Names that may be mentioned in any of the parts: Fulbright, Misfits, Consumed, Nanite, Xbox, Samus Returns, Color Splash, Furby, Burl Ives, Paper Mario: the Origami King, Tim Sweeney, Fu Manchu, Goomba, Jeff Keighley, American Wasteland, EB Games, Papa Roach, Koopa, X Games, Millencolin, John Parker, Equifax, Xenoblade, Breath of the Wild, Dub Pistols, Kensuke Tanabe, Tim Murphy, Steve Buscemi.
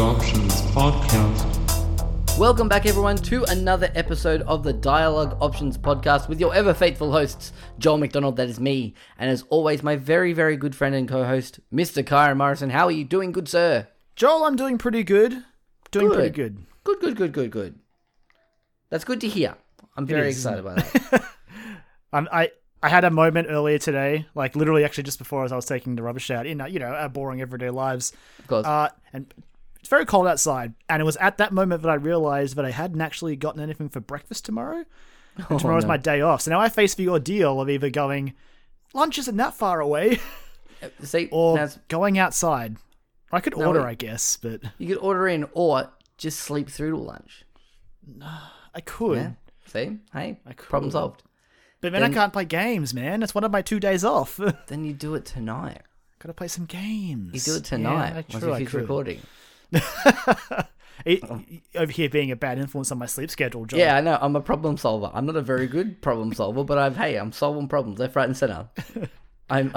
Options Podcast. Welcome back, everyone, to another episode of the Dialogue Options Podcast with your ever faithful hosts, Joel McDonald, that is me, and as always, my very, very good friend and co-host, Mr. Kyron Morrison. How are you doing, good sir? Joel, I'm doing pretty good. Good. That's good to hear. I'm very excited about that. I had a moment earlier today, like literally actually just before as I was taking the rubbish out in, our boring everyday lives. Of course. And it's very cold outside. And it was at that moment that I realized that I hadn't actually gotten anything for breakfast tomorrow. Tomorrow's my day off. So now I face the ordeal of either going, lunch isn't that far away, or going outside. I could order, I guess, but... You could order in or just sleep through to lunch. I could. Yeah. See? Hey, problem solved. But then I can't play games, man. That's one of my 2 days off. Then you do it tonight. Gotta play some games. You do it tonight. Yeah, once you finish recording. Over here being a bad influence on my sleep schedule, John. Yeah, I know. I'm a problem solver. I'm not a very good problem solver, but I'm solving problems left, right, and center. I'm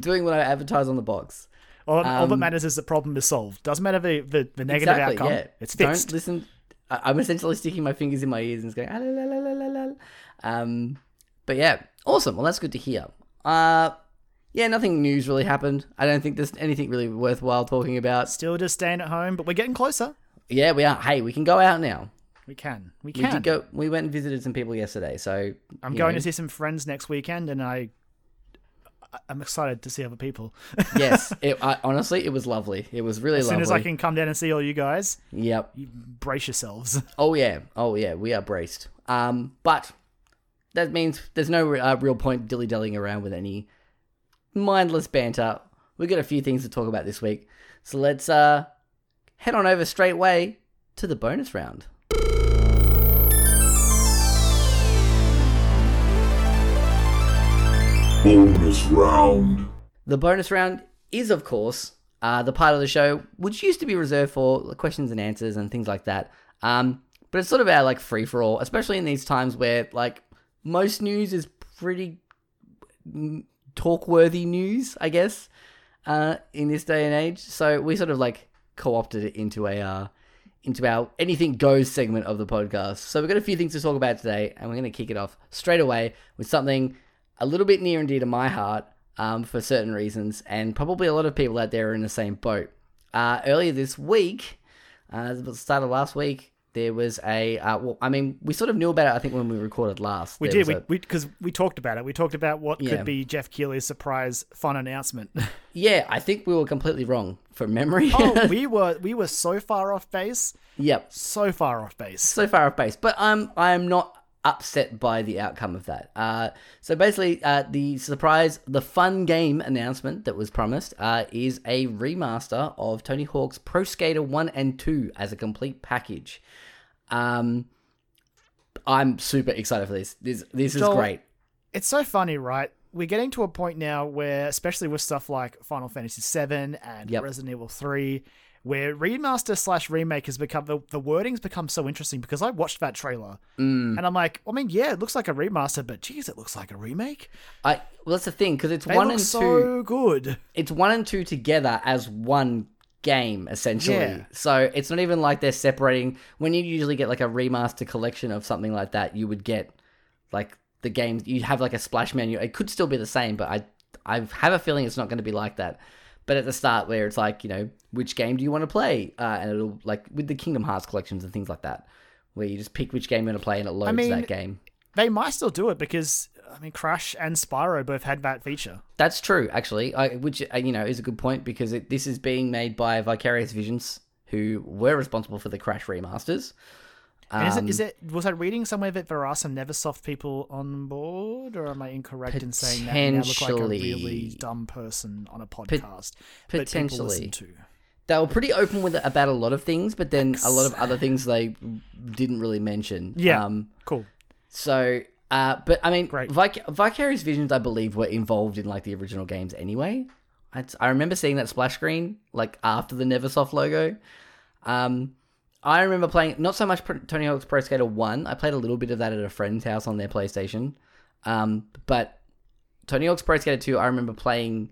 doing what I advertise on the box. All that matters is the problem is solved. Doesn't matter the negative outcome. Yeah. It's fixed. Don't listen. I'm essentially sticking my fingers in my ears and just going, ah, la, la, la, la, la. But yeah, awesome. Well, that's good to hear. Nothing news really happened. I don't think there's anything really worthwhile talking about. Still just staying at home, but we're getting closer. Yeah, we are. Hey, we can go out now. We can. We went and visited some people yesterday, so... I'm going to see some friends next weekend, and I'm excited to see other people. Yes. Honestly, it was lovely. It was really lovely. As soon as I can come down and see all you guys. Yep. You brace yourselves. Oh, yeah. We are braced. But... that means there's no real point dilly-dallying around with any mindless banter. We've got a few things to talk about this week. So let's head on over straight away to the bonus round. Bonus round. The bonus round is, of course, the part of the show which used to be reserved for questions and answers and things like that. But it's sort of our free-for-all, especially in these times where most news is pretty talk-worthy news, I guess, in this day and age. So we sort of co-opted it into our Anything Goes segment of the podcast. So we've got a few things to talk about today, and we're going to kick it off straight away with something a little bit near and dear to my heart for certain reasons, and probably a lot of people out there are in the same boat. Earlier this week, at the start of last week, there was we sort of knew about it, I think, when we recorded last. We talked about it. We talked about what could be Jeff Keighley's surprise fun announcement. Yeah, I think we were completely wrong from memory. Oh, we were so far off base. Yep. But I'm not upset by the outcome of that. So basically, the surprise, the fun game announcement that was promised is a remaster of Tony Hawk's Pro Skater 1 and 2 as a complete package. I'm super excited for this. This is great. It's so funny, right? We're getting to a point now where, especially with stuff like Final Fantasy VII and Resident Evil 3, where remaster/remake has become, the wording's become so interesting, because I watched that trailer and I'm it looks like a remaster, but geez, it looks like a remake. That's the thing, because it's good. It's 1 and 2 together as one game, essentially. Yeah. So it's not even they're separating. When you usually get a remaster collection of something like that, you would get the games. You have a splash menu. It could still be the same, but I have a feeling it's not going to be like that. But at the start, where it's which game do you want to play? And it'll, with the Kingdom Hearts collections and things like that, where you just pick which game you want to play and it loads that game. They might still do it because, Crash and Spyro both had that feature. That's true, actually, which is a good point, because this is being made by Vicarious Visions, who were responsible for the Crash remasters. And was I reading somewhere that there are some Neversoft people on board, or am I incorrect in saying that? And I look like a really dumb person on a podcast. Potentially. People listen to. They were pretty open about a lot of things, but then a lot of other things they didn't really mention. Yeah, cool. So, great. Vicarious Visions, I believe, were involved in the original games anyway. I remember seeing that splash screen after the Neversoft logo. I remember playing, not so much Tony Hawk's Pro Skater 1. I played a little bit of that at a friend's house on their PlayStation. But Tony Hawk's Pro Skater 2, I remember playing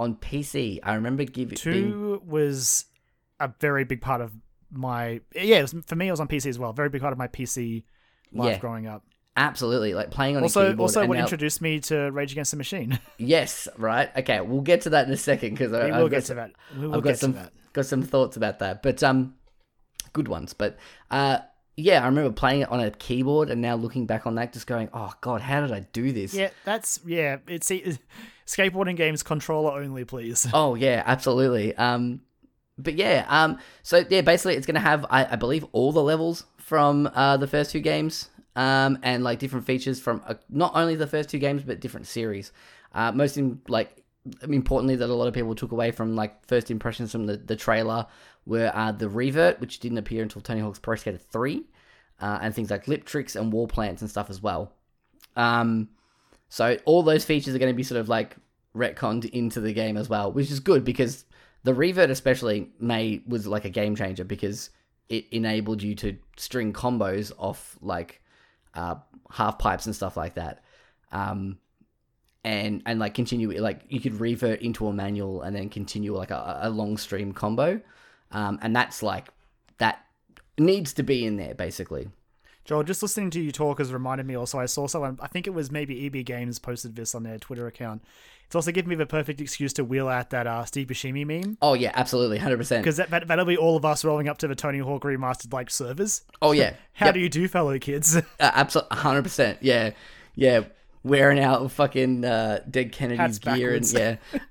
on PC. I remember 2 was... a very big part of my... Yeah, it was, for me, it was on PC as well. Very big part of my PC life growing up. Absolutely, like playing on a keyboard. Also, what introduced me to Rage Against the Machine. Yes, right. Okay, we'll get to that in a second because I've got some thoughts about that. But good ones. But yeah, I remember playing it on a keyboard and now looking back on that, just going, oh God, how did I do this? Yeah, it's skateboarding games, controller only, please. Oh yeah, absolutely. But yeah, so yeah, basically it's going to have, I believe, all the levels from the first two games. And like different features from not only the first two games but different series. Importantly, that a lot of people took away from like first impressions from the trailer were the revert, which didn't appear until Tony Hawk's Pro Skater 3, and things like lip tricks and wall plants and stuff as well. So all those features are going to be sort of like retconned into the game as well, which is good because the revert especially was like a game changer because it enabled you to string combos off like half pipes and stuff like that, and like continue, like you could revert into a manual and then continue like a long stream combo, and that's like that needs to be in there basically. Joel, just listening to you talk has reminded me. Also, I saw someone, I think it was maybe EB Games, posted this on their Twitter account. It's also given me the perfect excuse to wheel out that Steve Buscemi meme. Oh yeah, absolutely, 100%. Because that'll be all of us rolling up to the Tony Hawk remastered like servers. Oh yeah. How do you do, fellow kids? Absolutely, 100%. Yeah. Wearing our fucking Dead Kennedys hats gear backwards.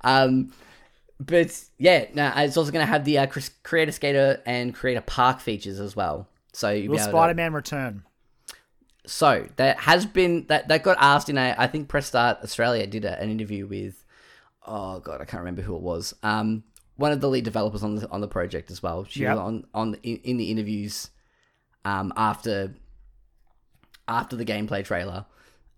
And yeah. But yeah, no, it's also going to have the create a skater and create a park features as well. So will Spider-Man return? So that has been that got asked in I think Press Start Australia did an interview with, oh god, I can't remember who it was. One of the lead developers on the project as well. She was in the interviews, after the gameplay trailer,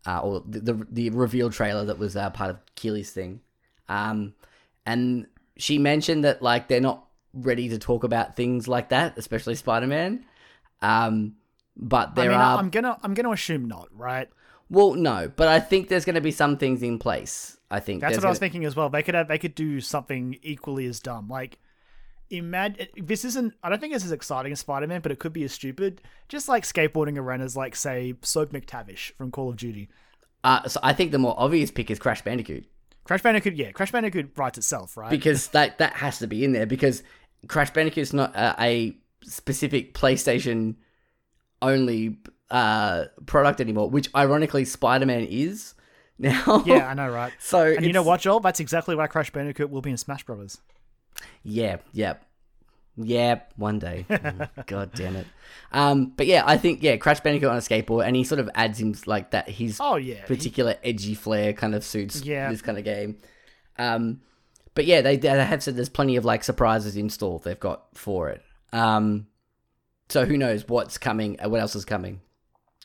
or the reveal trailer that was part of Keighley's thing, and she mentioned that like they're not ready to talk about things like that, especially Spider-Man. But there are... I'm gonna assume not, right? Well, no, but I think there's gonna be some things in place. I think that's what I was thinking as well. They could do something equally as dumb. Like, imagine this isn't. I don't think it's as exciting as Spider-Man, but it could be as stupid. Just like skateboarding arenas, like say Soap McTavish from Call of Duty. So I think the more obvious pick is Crash Bandicoot. Crash Bandicoot writes itself, right? Because that has to be in there because Crash Bandicoot's not a specific PlayStation only product anymore, which ironically Spider-Man is now. Yeah, I know, right? So and you know what, Joel? That's exactly why Crash Bandicoot will be in Smash Brothers. Yeah, one day. God damn it. But yeah, I think, Crash Bandicoot on a skateboard, and he sort of adds him like that, his particular edgy flair kind of suits this kind of game. But yeah, they have said there's plenty of like surprises in store they've got for it. So who knows what's coming, what else is coming.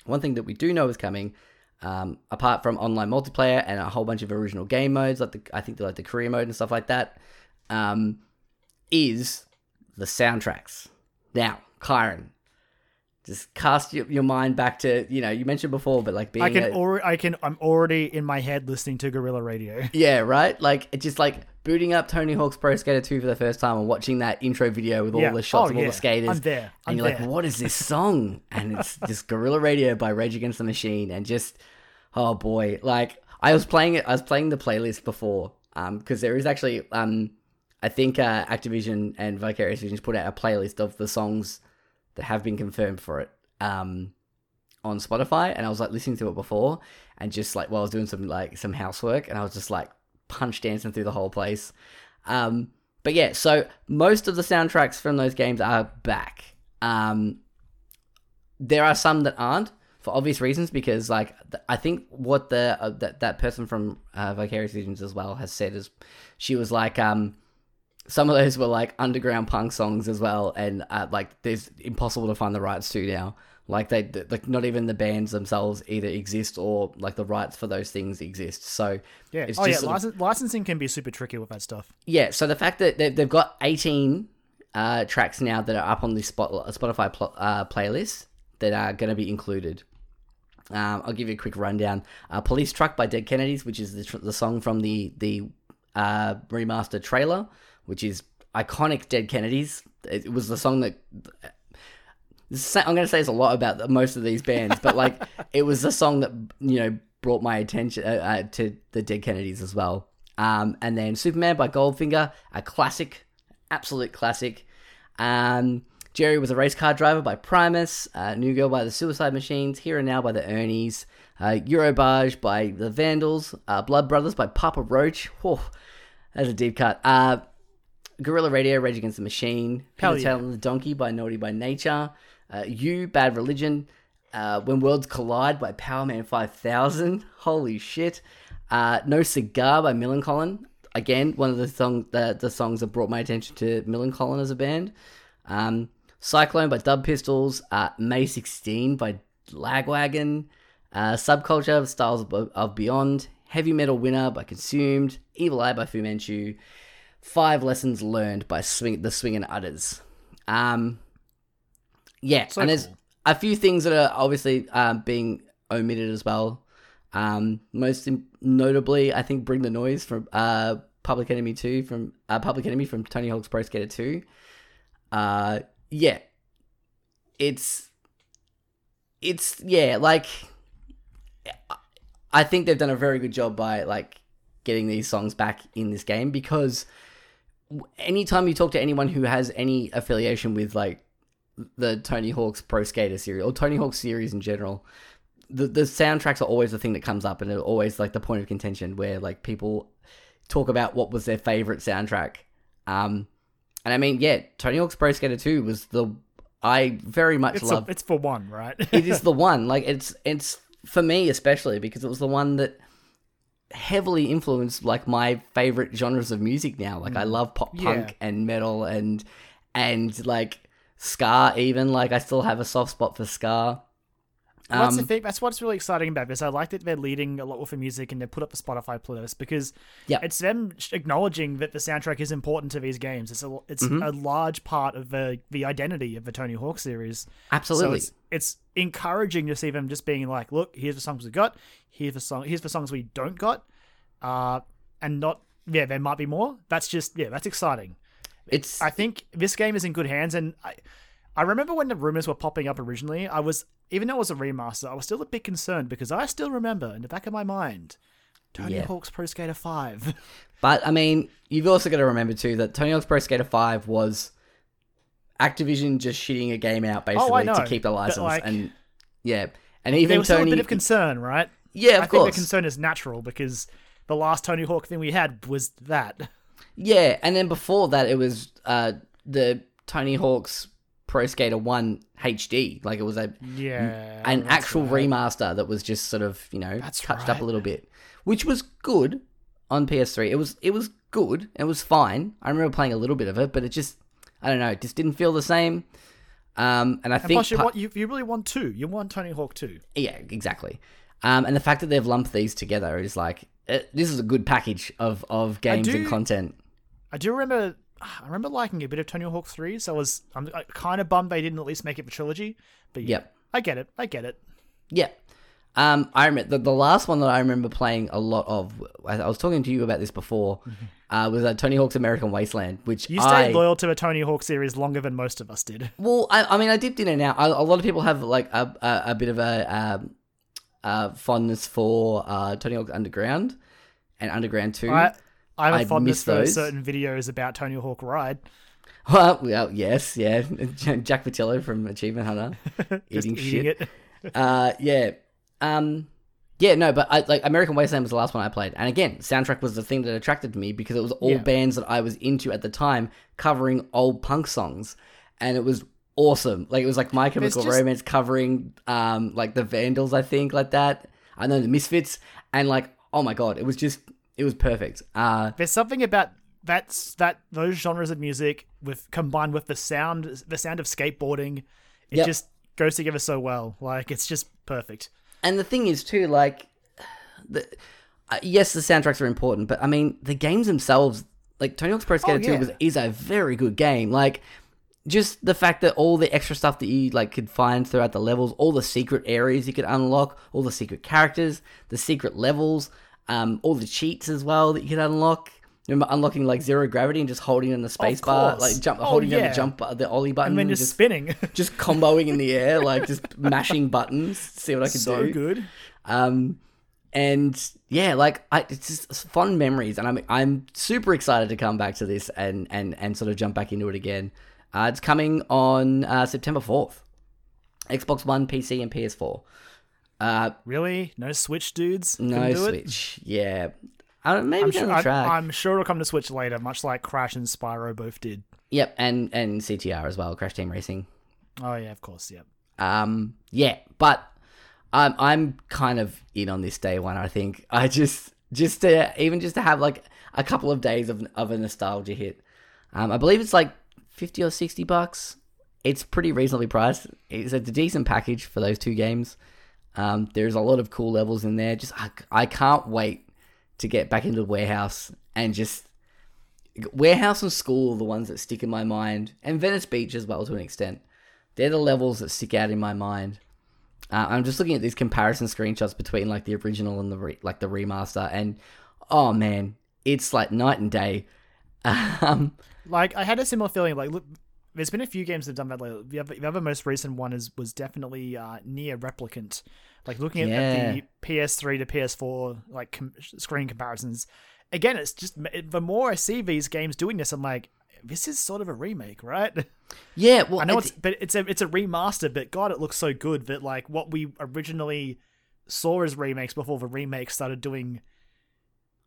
One thing that we do know is coming, apart from online multiplayer and a whole bunch of original game modes, like I think they're like the career mode and stuff like that, is the soundtracks. Now, Kyron, just cast your mind back to, you mentioned before, but like being I'm already in my head listening to Guerrilla Radio. Yeah, right? Like, it's just like... booting up Tony Hawk's Pro Skater 2 for the first time and watching that intro video with all the shots of all the skaters. I'm there. And you're like, what is this song? And it's just Guerrilla Radio by Rage Against the Machine. And just, oh boy. Like, I was playing the playlist before because there is actually, I think Activision and Vicarious Visions put out a playlist of the songs that have been confirmed for it on Spotify. And I was like listening to it before and just like while I was doing some housework, and I was just like, punch dancing through the whole place. But yeah, so most of the soundtracks from those games are back. There are some that aren't for obvious reasons because like I think what the that person from Vicarious Visions as well has said is she was like some of those were like underground punk songs as well, and like there's impossible to find the rights to now. Like like not even the bands themselves either exist, or like the rights for those things exist. So yeah, it's licensing can be super tricky with that stuff. Yeah, so the fact that they've got 18 tracks now that are up on the Spotify playlist that are going to be included. I'll give you a quick rundown. "Police Truck" by Dead Kennedys, which is the song from the remastered trailer, which is iconic Dead Kennedys. It was the song that... I'm going to say it's a lot about most of these bands, but like it was the song that, you know, brought my attention to the Dead Kennedys as well. And then Superman by Goldfinger, a classic, absolute classic. Jerry Was a Race Car Driver by Primus, New Girl by the Suicide Machines, Here and Now by the Ernies, Eurobarge by the Vandals, Blood Brothers by Papa Roach. Whoa, that's a deep cut. Guerrilla Radio, Rage Against the Machine, Peter Tail and the Donkey by Naughty by Nature, Bad Religion, When Worlds Collide by Power Man 5000. Holy shit. No Cigar by Millencolin. Again, one of the songs that brought my attention to Millencolin as a band. Cyclone by Dub Pistols, May 16 by Lagwagon, Subculture, Styles of Beyond, Heavy Metal Winner by Consumed, Evil Eye by Fu Manchu, Five Lessons Learned by the Swingin' Udders. And there's a few things that are obviously being omitted as well. Most notably, I think Bring the Noise from Public Enemy from Tony Hawk's Pro Skater 2. I think they've done a very good job by like getting these songs back in this game, because anytime you talk to anyone who has any affiliation with like the Tony Hawk's Pro Skater series or Tony Hawk's series in general, the soundtracks are always the thing that comes up, and they're always like the point of contention where like people talk about what was their favorite soundtrack. And I mean, yeah, Tony Hawk's Pro Skater 2 was I very much loved. It's for one, right? It is the one. Like it's for me especially, because it was the one that heavily influenced like my favorite genres of music now. Like I love pop punk and metal and like ska even. Like I still have a soft spot for ska. That's the thing. That's what's really exciting about this. I like that they're leading a lot with the music and they put up the Spotify playlist, because it's them acknowledging that the soundtrack is important to these games. It's a large part of the identity of the Tony Hawk series. Absolutely. So it's encouraging to see them just being like, look, here's the songs we got, here's the songs we don't got, and not there might be more. That's just that's exciting. I think this game is in good hands, and I remember when the rumors were popping up originally, even though it was a remaster, I was still a bit concerned, because I still remember in the back of my mind, Tony Hawk's Pro Skater 5. But, I mean, you've also got to remember, too, that Tony Hawk's Pro Skater 5 was Activision just shitting a game out, basically, to keep the license. And even there was still a bit of concern, right? Yeah, of course. I think the concern is natural, because the last Tony Hawk thing we had was that. Yeah, and then before that, it was the Tony Hawk's Pro Skater 1 HD, like it was an actual remaster that was just sort of, you know, touched up a little bit, which was good on PS3. It was good. It was fine. I remember playing a little bit of it, but it just, I don't know, it just didn't feel the same. And think plus you really want two. You want Tony Hawk 2. Yeah, exactly. And the fact that they've lumped these together is like this is a good package of games and content. I remember liking a bit of Tony Hawk 3, so I'm kind of bummed they didn't at least make it for Trilogy. But I get it. Yeah. I remember the last one that I remember playing a lot of, I was talking to you about this before, was Tony Hawk's American Wasteland, which you stayed loyal to the Tony Hawk series longer than most of us did. Well, I mean, I dipped in and out. A lot of people have like a bit of a fondness for Tony Hawk's Underground and Underground 2. I have a fondness for certain videos about Tony Hawk Ride. Well, yes, yeah. Jack Patillo from Achievement Hunter eating shit. But American Wasteland was the last one I played, and again, soundtrack was the thing that attracted me, because it was all bands that I was into at the time covering old punk songs, and it was awesome. Like it was like My Chemical Romance covering like the Vandals, I think, like that. I know the Misfits, and like, oh my god, it was just. It was perfect. There's something about those genres of music combined with the sound of skateboarding. It just goes together so well. Like it's just perfect. And the thing is too, like, yes, the soundtracks are important, but I mean the games themselves. Like Tony Hawk's Pro Skater 2 is a very good game. Like just the fact that all the extra stuff that you like could find throughout the levels, all the secret areas you could unlock, all the secret characters, the secret levels. All the cheats as well that you can unlock. Remember unlocking like zero gravity and just holding in the space bar, like holding down the jump bar, the ollie button, and then just spinning, just comboing in the air, like just mashing buttons. See what I could do. So good. And yeah, like it's just fond memories, and I'm super excited to come back to this and sort of jump back into it again. It's coming on September 4th, Xbox One, PC, and PS4. Really? No Switch, dudes? No Switch. Yeah. I'm sure it'll come to Switch later, much like Crash and Spyro both did. Yep, and CTR as well, Crash Team Racing. Oh yeah, of course, yep. Yeah, but I'm kind of in on this day one, I think. I just to have like a couple of days of a nostalgia hit. I believe it's like $50 or $60. It's pretty reasonably priced. It's a decent package for those two games. There's a lot of cool levels in there. I can't wait to get back into the warehouse and just... Warehouse and school are the ones that stick in my mind. And Venice Beach as well to an extent. They're the levels that stick out in my mind. I'm just looking at these comparison screenshots between like the original and the remaster. And oh man, it's like night and day. Like I had a similar feeling. Like look, there's been a few games that have done that lately. The other most recent one was definitely Nier Replicant. Like looking at the PS3 to PS4 like screen comparisons. Again, it's just the more I see these games doing this, I'm like, this is sort of a remake, right? Yeah, well, I know it's a remaster, but God, it looks so good that like what we originally saw as remakes before the remakes started doing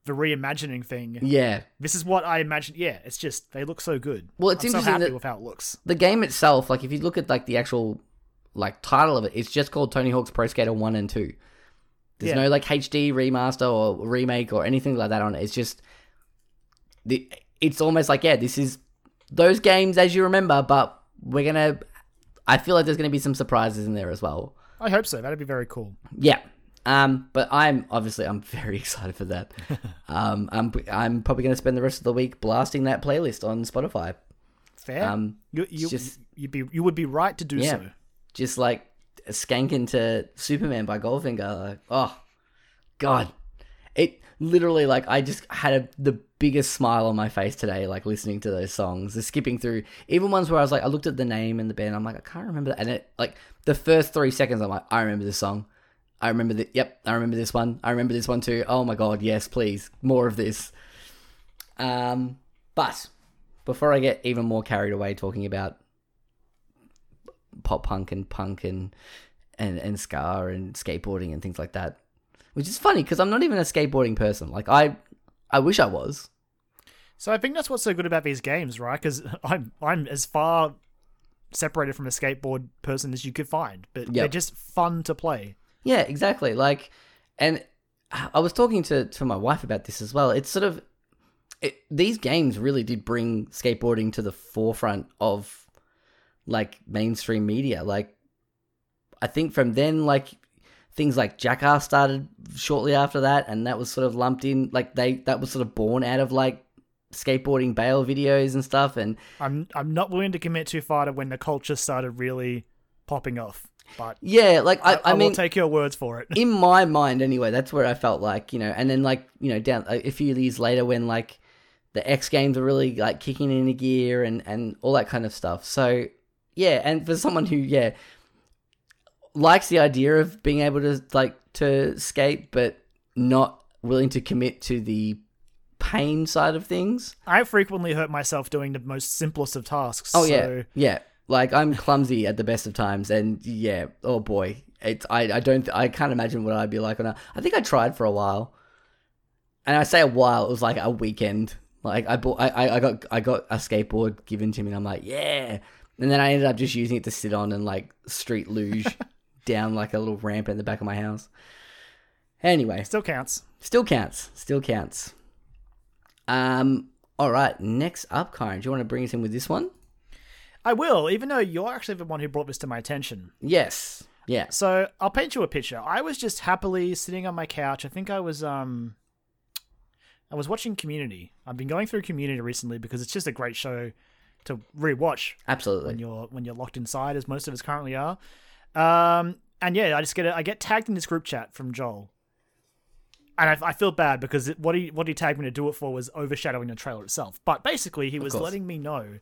the reimagining thing. Yeah. This is what I imagined. Yeah, it's just, they look so good. Well, it's interesting. I'm so happy with how it looks. The game itself, like, if you look at, like, the actual, like, title of it, it's just called Tony Hawk's Pro Skater 1 and 2. There's no, like, HD remaster or remake or anything like that on it. It's just, it's almost like, yeah, this is those games as you remember, but we're going to, I feel like there's going to be some surprises in there as well. I hope so. That'd be very cool. Yeah. But I'm very excited for that. I'm probably going to spend the rest of the week blasting that playlist on Spotify. Fair. You would be right to do so. Just like skanking to Superman by Goldfinger. Like, oh God, it literally like I just had the biggest smile on my face today. Like listening to those songs, just skipping through even ones where I was like, I looked at the name and the band. I'm like, I can't remember that. And it like the first 3 seconds, I'm like, I remember this song. I remember that. Yep, I remember this one. I remember this one too. Oh my God, yes, please, more of this. But before I get even more carried away talking about pop punk and punk and ska and skateboarding and things like that, which is funny because I'm not even a skateboarding person. Like I wish I was. So I think that's what's so good about these games, right? Because I'm as far separated from a skateboard person as you could find, but they're just fun to play. Yeah, exactly. Like, and I was talking to my wife about this as well. It's sort of, these games really did bring skateboarding to the forefront of, like, mainstream media. Like, I think from then, like, things like Jackass started shortly after that, and that was sort of lumped in, like, that was sort of born out of, like, skateboarding bail videos and stuff. And I'm not willing to commit too far to when the culture started really popping off. But yeah, like I mean, will take your words for it. In my mind, anyway, that's where I felt like, you know, and then like, you know, down a few years later when like the X Games are really like kicking into gear and all that kind of stuff. So yeah, and for someone who likes the idea of being able to like to skate, but not willing to commit to the pain side of things, I frequently hurt myself doing the most simplest of tasks. Oh yeah. Like, I'm clumsy at the best of times, and yeah, oh boy. It's I can't imagine what I'd be like on I think I tried for a while. And I say a while, it was like a weekend. Like, I got a skateboard given to me, and I'm like, yeah! And then I ended up just using it to sit on and, like, street luge down, like, a little ramp in the back of my house. Anyway. Still counts. Alright, next up, Kyron, do you want to bring us in with this one? I will, even though you're actually the one who brought this to my attention. Yes. Yeah. So I'll paint you a picture. I was just happily sitting on my couch. I think I was watching Community. I've been going through Community recently because it's just a great show to rewatch. Absolutely. When you're locked inside, as most of us currently are. And yeah, I get tagged in this group chat from Joel. And I feel bad because what he tagged me to do it for was overshadowing the trailer itself. But basically, he was letting me know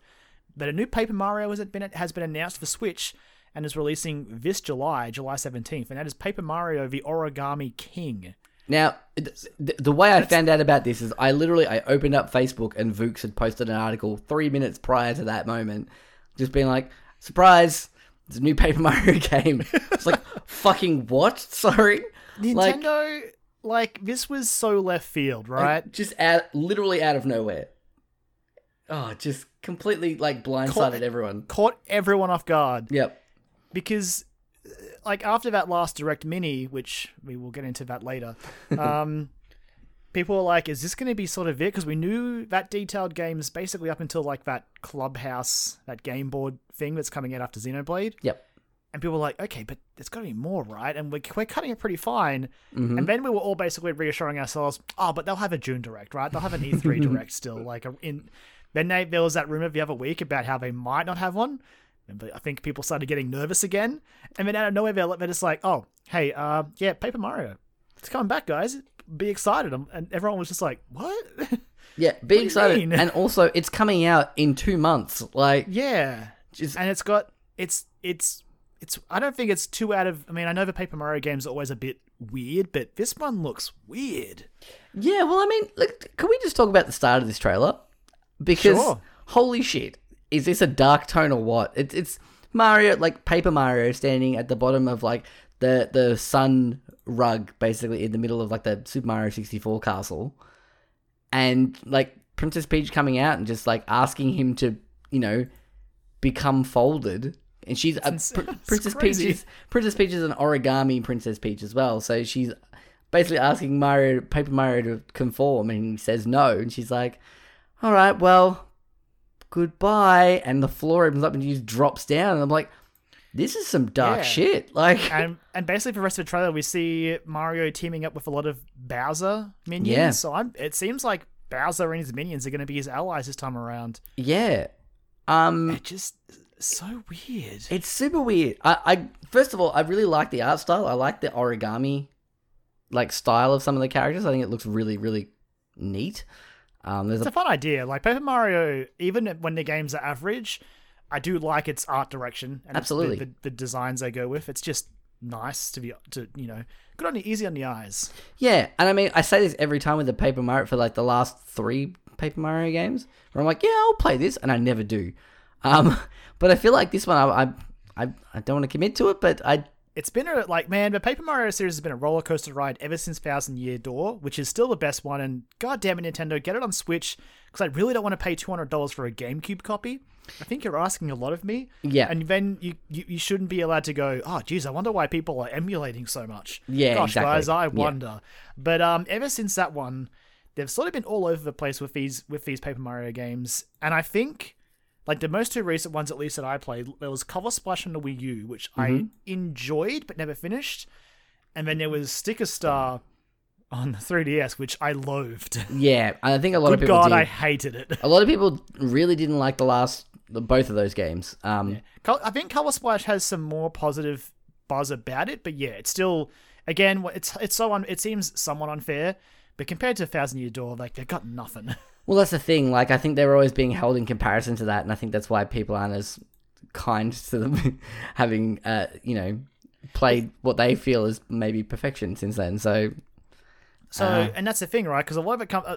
that a new Paper Mario has been announced for Switch and is releasing this July 17th. And that is Paper Mario: The Origami King. Now, the way I found out about this is I opened up Facebook and Vooks had posted an article 3 minutes prior to that moment, just being like, surprise, it's a new Paper Mario game. It's like, fucking what? Sorry. Nintendo, this was so left field, right? Like, just literally out of nowhere. Oh, just completely, blindsided everyone. Caught everyone off guard. Yep. Because... after that last Direct Mini, which we will get into that later, people were like, is this going to be sort of it? Because we knew that detailed game's basically up until, that Clubhouse, that game board thing that's coming out after Xenoblade. Yep. And people were like, okay, but there's got to be more, right? And we're cutting it pretty fine. Mm-hmm. And then we were all basically reassuring ourselves, oh, but they'll have a June Direct, right? They'll have an E3 Direct still. There was that rumor the other week about how they might not have one. But I think people started getting nervous again. And then out of nowhere, they're just like, oh, hey, yeah, Paper Mario. It's coming back, guys. Be excited. And everyone was just like, what? Yeah, be excited. And also, it's coming out in 2 months. Yeah. Just... And it's got... It's I don't think it's too out of... I mean, I know the Paper Mario game's always a bit weird, but this one looks weird. Yeah, well, I mean, can we just talk about the start of this trailer? Because, Holy shit. Is this a dark tone or what? It's Mario, Paper Mario, standing at the bottom of, the sun rug, basically, in the middle of, the Super Mario 64 castle. And, Princess Peach coming out and just, asking him to, become folded. And she's... Princess Peach is an origami Princess Peach as well, so she's basically asking Paper Mario to conform, and he says no. And she's like, all right, well... goodbye, and the floor opens up and he just drops down, and I'm like, this is some dark shit. And basically for the rest of the trailer, we see Mario teaming up with a lot of Bowser minions. Yeah. So it seems like Bowser and his minions are going to be his allies this time around. Yeah. It's just so weird. It's super weird. First of all, I really like the art style. I like the origami, style of some of the characters. I think it looks really, really neat. It's a fun idea. Paper Mario, even when the games are average, I do like its art direction and absolutely the designs they go with. It's just nice to good on the easy on the eyes. Yeah, and I mean I say this every time with the Paper Mario for the last 3 Paper Mario games where I'm like, yeah, I'll play this, and I never do. But I feel like this one I don't want to commit to it, but I. It's been the Paper Mario series has been a roller coaster ride ever since 1000 Year Door, which is still the best one. And goddamn it, Nintendo, get it on Switch, because I really don't want to pay $200 for a GameCube copy. I think you're asking a lot of me. Yeah. And then you shouldn't be allowed to go, oh, geez, I wonder why people are emulating so much. Yeah, gosh, exactly. Guys, I wonder. Yeah. But ever since that one, they've sort of been all over the place with these Paper Mario games. And I think... the most 2 recent ones, at least that I played, there was Color Splash on the Wii U, which I enjoyed but never finished. And then there was Sticker Star on the 3DS, which I loathed. Yeah, I think a lot of people did. I hated it. A lot of people really didn't like both of those games. I think Color Splash has some more positive buzz about it, but yeah, it's still, again, it seems somewhat unfair, but compared to 1000 Year Door, they've got nothing. Well, that's the thing. I think they're always being held in comparison to that, and I think that's why people aren't as kind to them, having, played what they feel is maybe perfection since then. So, and that's the thing, right? Because a lot of it comes...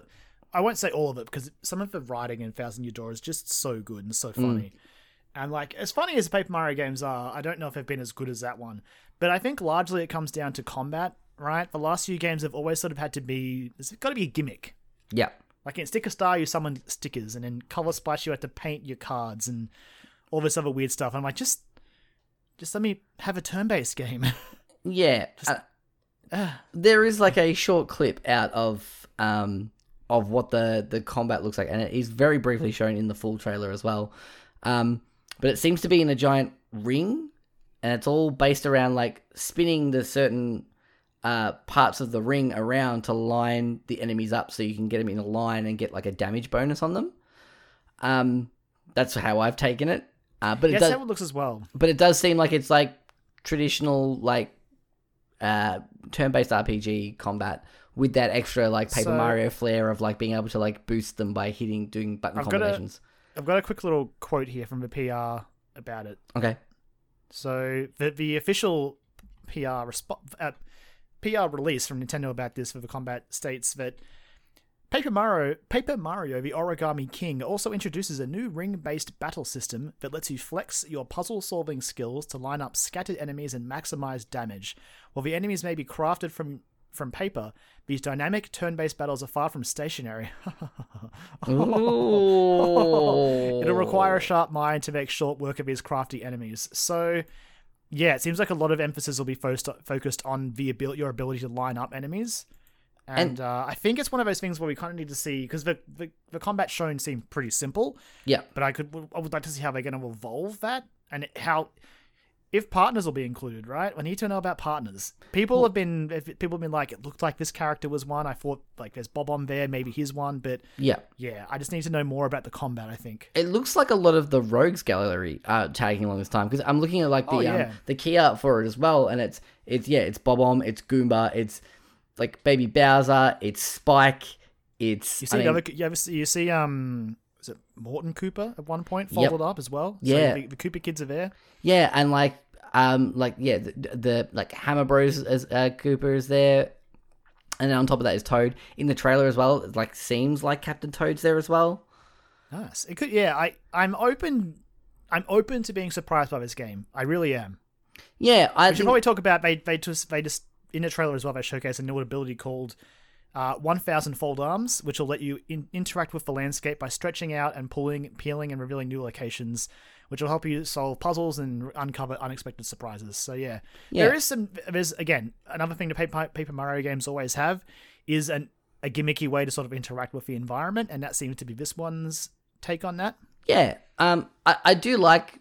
I won't say all of it, because some of the writing in 1000 Year Door is just so good and so funny. And, as funny as Paper Mario games are, I don't know if they've been as good as that one. But I think largely it comes down to combat, right? The last few games have always sort of had to be... There's got to be a gimmick. Yeah. In Sticker Star, you summon stickers, and in Color Splash, you had to paint your cards and all this other weird stuff. I'm like, just let me have a turn-based game. Yeah. There is, a short clip out of what the combat looks like, and it is very briefly shown in the full trailer as well. But it seems to be in a giant ring, and it's all based around, spinning the certain... parts of the ring around to line the enemies up so you can get them in a line and get a damage bonus on them. That's how I've taken it. But it does, that one looks as well. But it does seem like it's traditional turn-based RPG combat with that extra like Paper Mario flair of like being able to like boost them by hitting doing button combinations. I've got a quick little quote here from the PR about it. Okay. So the official PR release from Nintendo about this for the combat states that Paper Mario, the Origami King, also introduces a new ring-based battle system that lets you flex your puzzle-solving skills to line up scattered enemies and maximize damage. While the enemies may be crafted from paper, these dynamic turn-based battles are far from stationary. It'll require a sharp mind to make short work of these crafty enemies. So, yeah, it seems like a lot of emphasis will be focused on your ability to line up enemies. And I think it's one of those things where we kind of need to see, because the combat shown seemed pretty simple. Yeah. But I would like to see how they're going to evolve that, and if partners will be included, right? I need to know about partners. People have been like, it looked like this character was one. I thought like there's Bob on there, maybe he's one, but yeah. I just need to know more about the combat. I think it looks like a lot of the Rogues Gallery are tagging along this time, because I'm looking at like the key art for it as well, and it's Bob-omb, it's Goomba, it's like Baby Bowser, it's Spike, it's... is it Morton Koopa at one point folded up as well? Yeah. So the Koopa kids are there. Yeah, and the Hammer Bros as Koopa is there, and then on top of that is Toad. In the trailer as well, it like seems like Captain Toad's there as well. Nice. It could, yeah. I'm open to being surprised by this game. I really am. Yeah, I should probably talk about they just. In the trailer as well, they showcase a new ability called 1,000 Fold Arms, which will let you interact with the landscape by stretching out and peeling and revealing new locations, which will help you solve puzzles and uncover unexpected surprises. So, yeah. There's, again, another thing the Paper Mario games always have is a gimmicky way to sort of interact with the environment, and that seems to be this one's take on that. Yeah. I do like...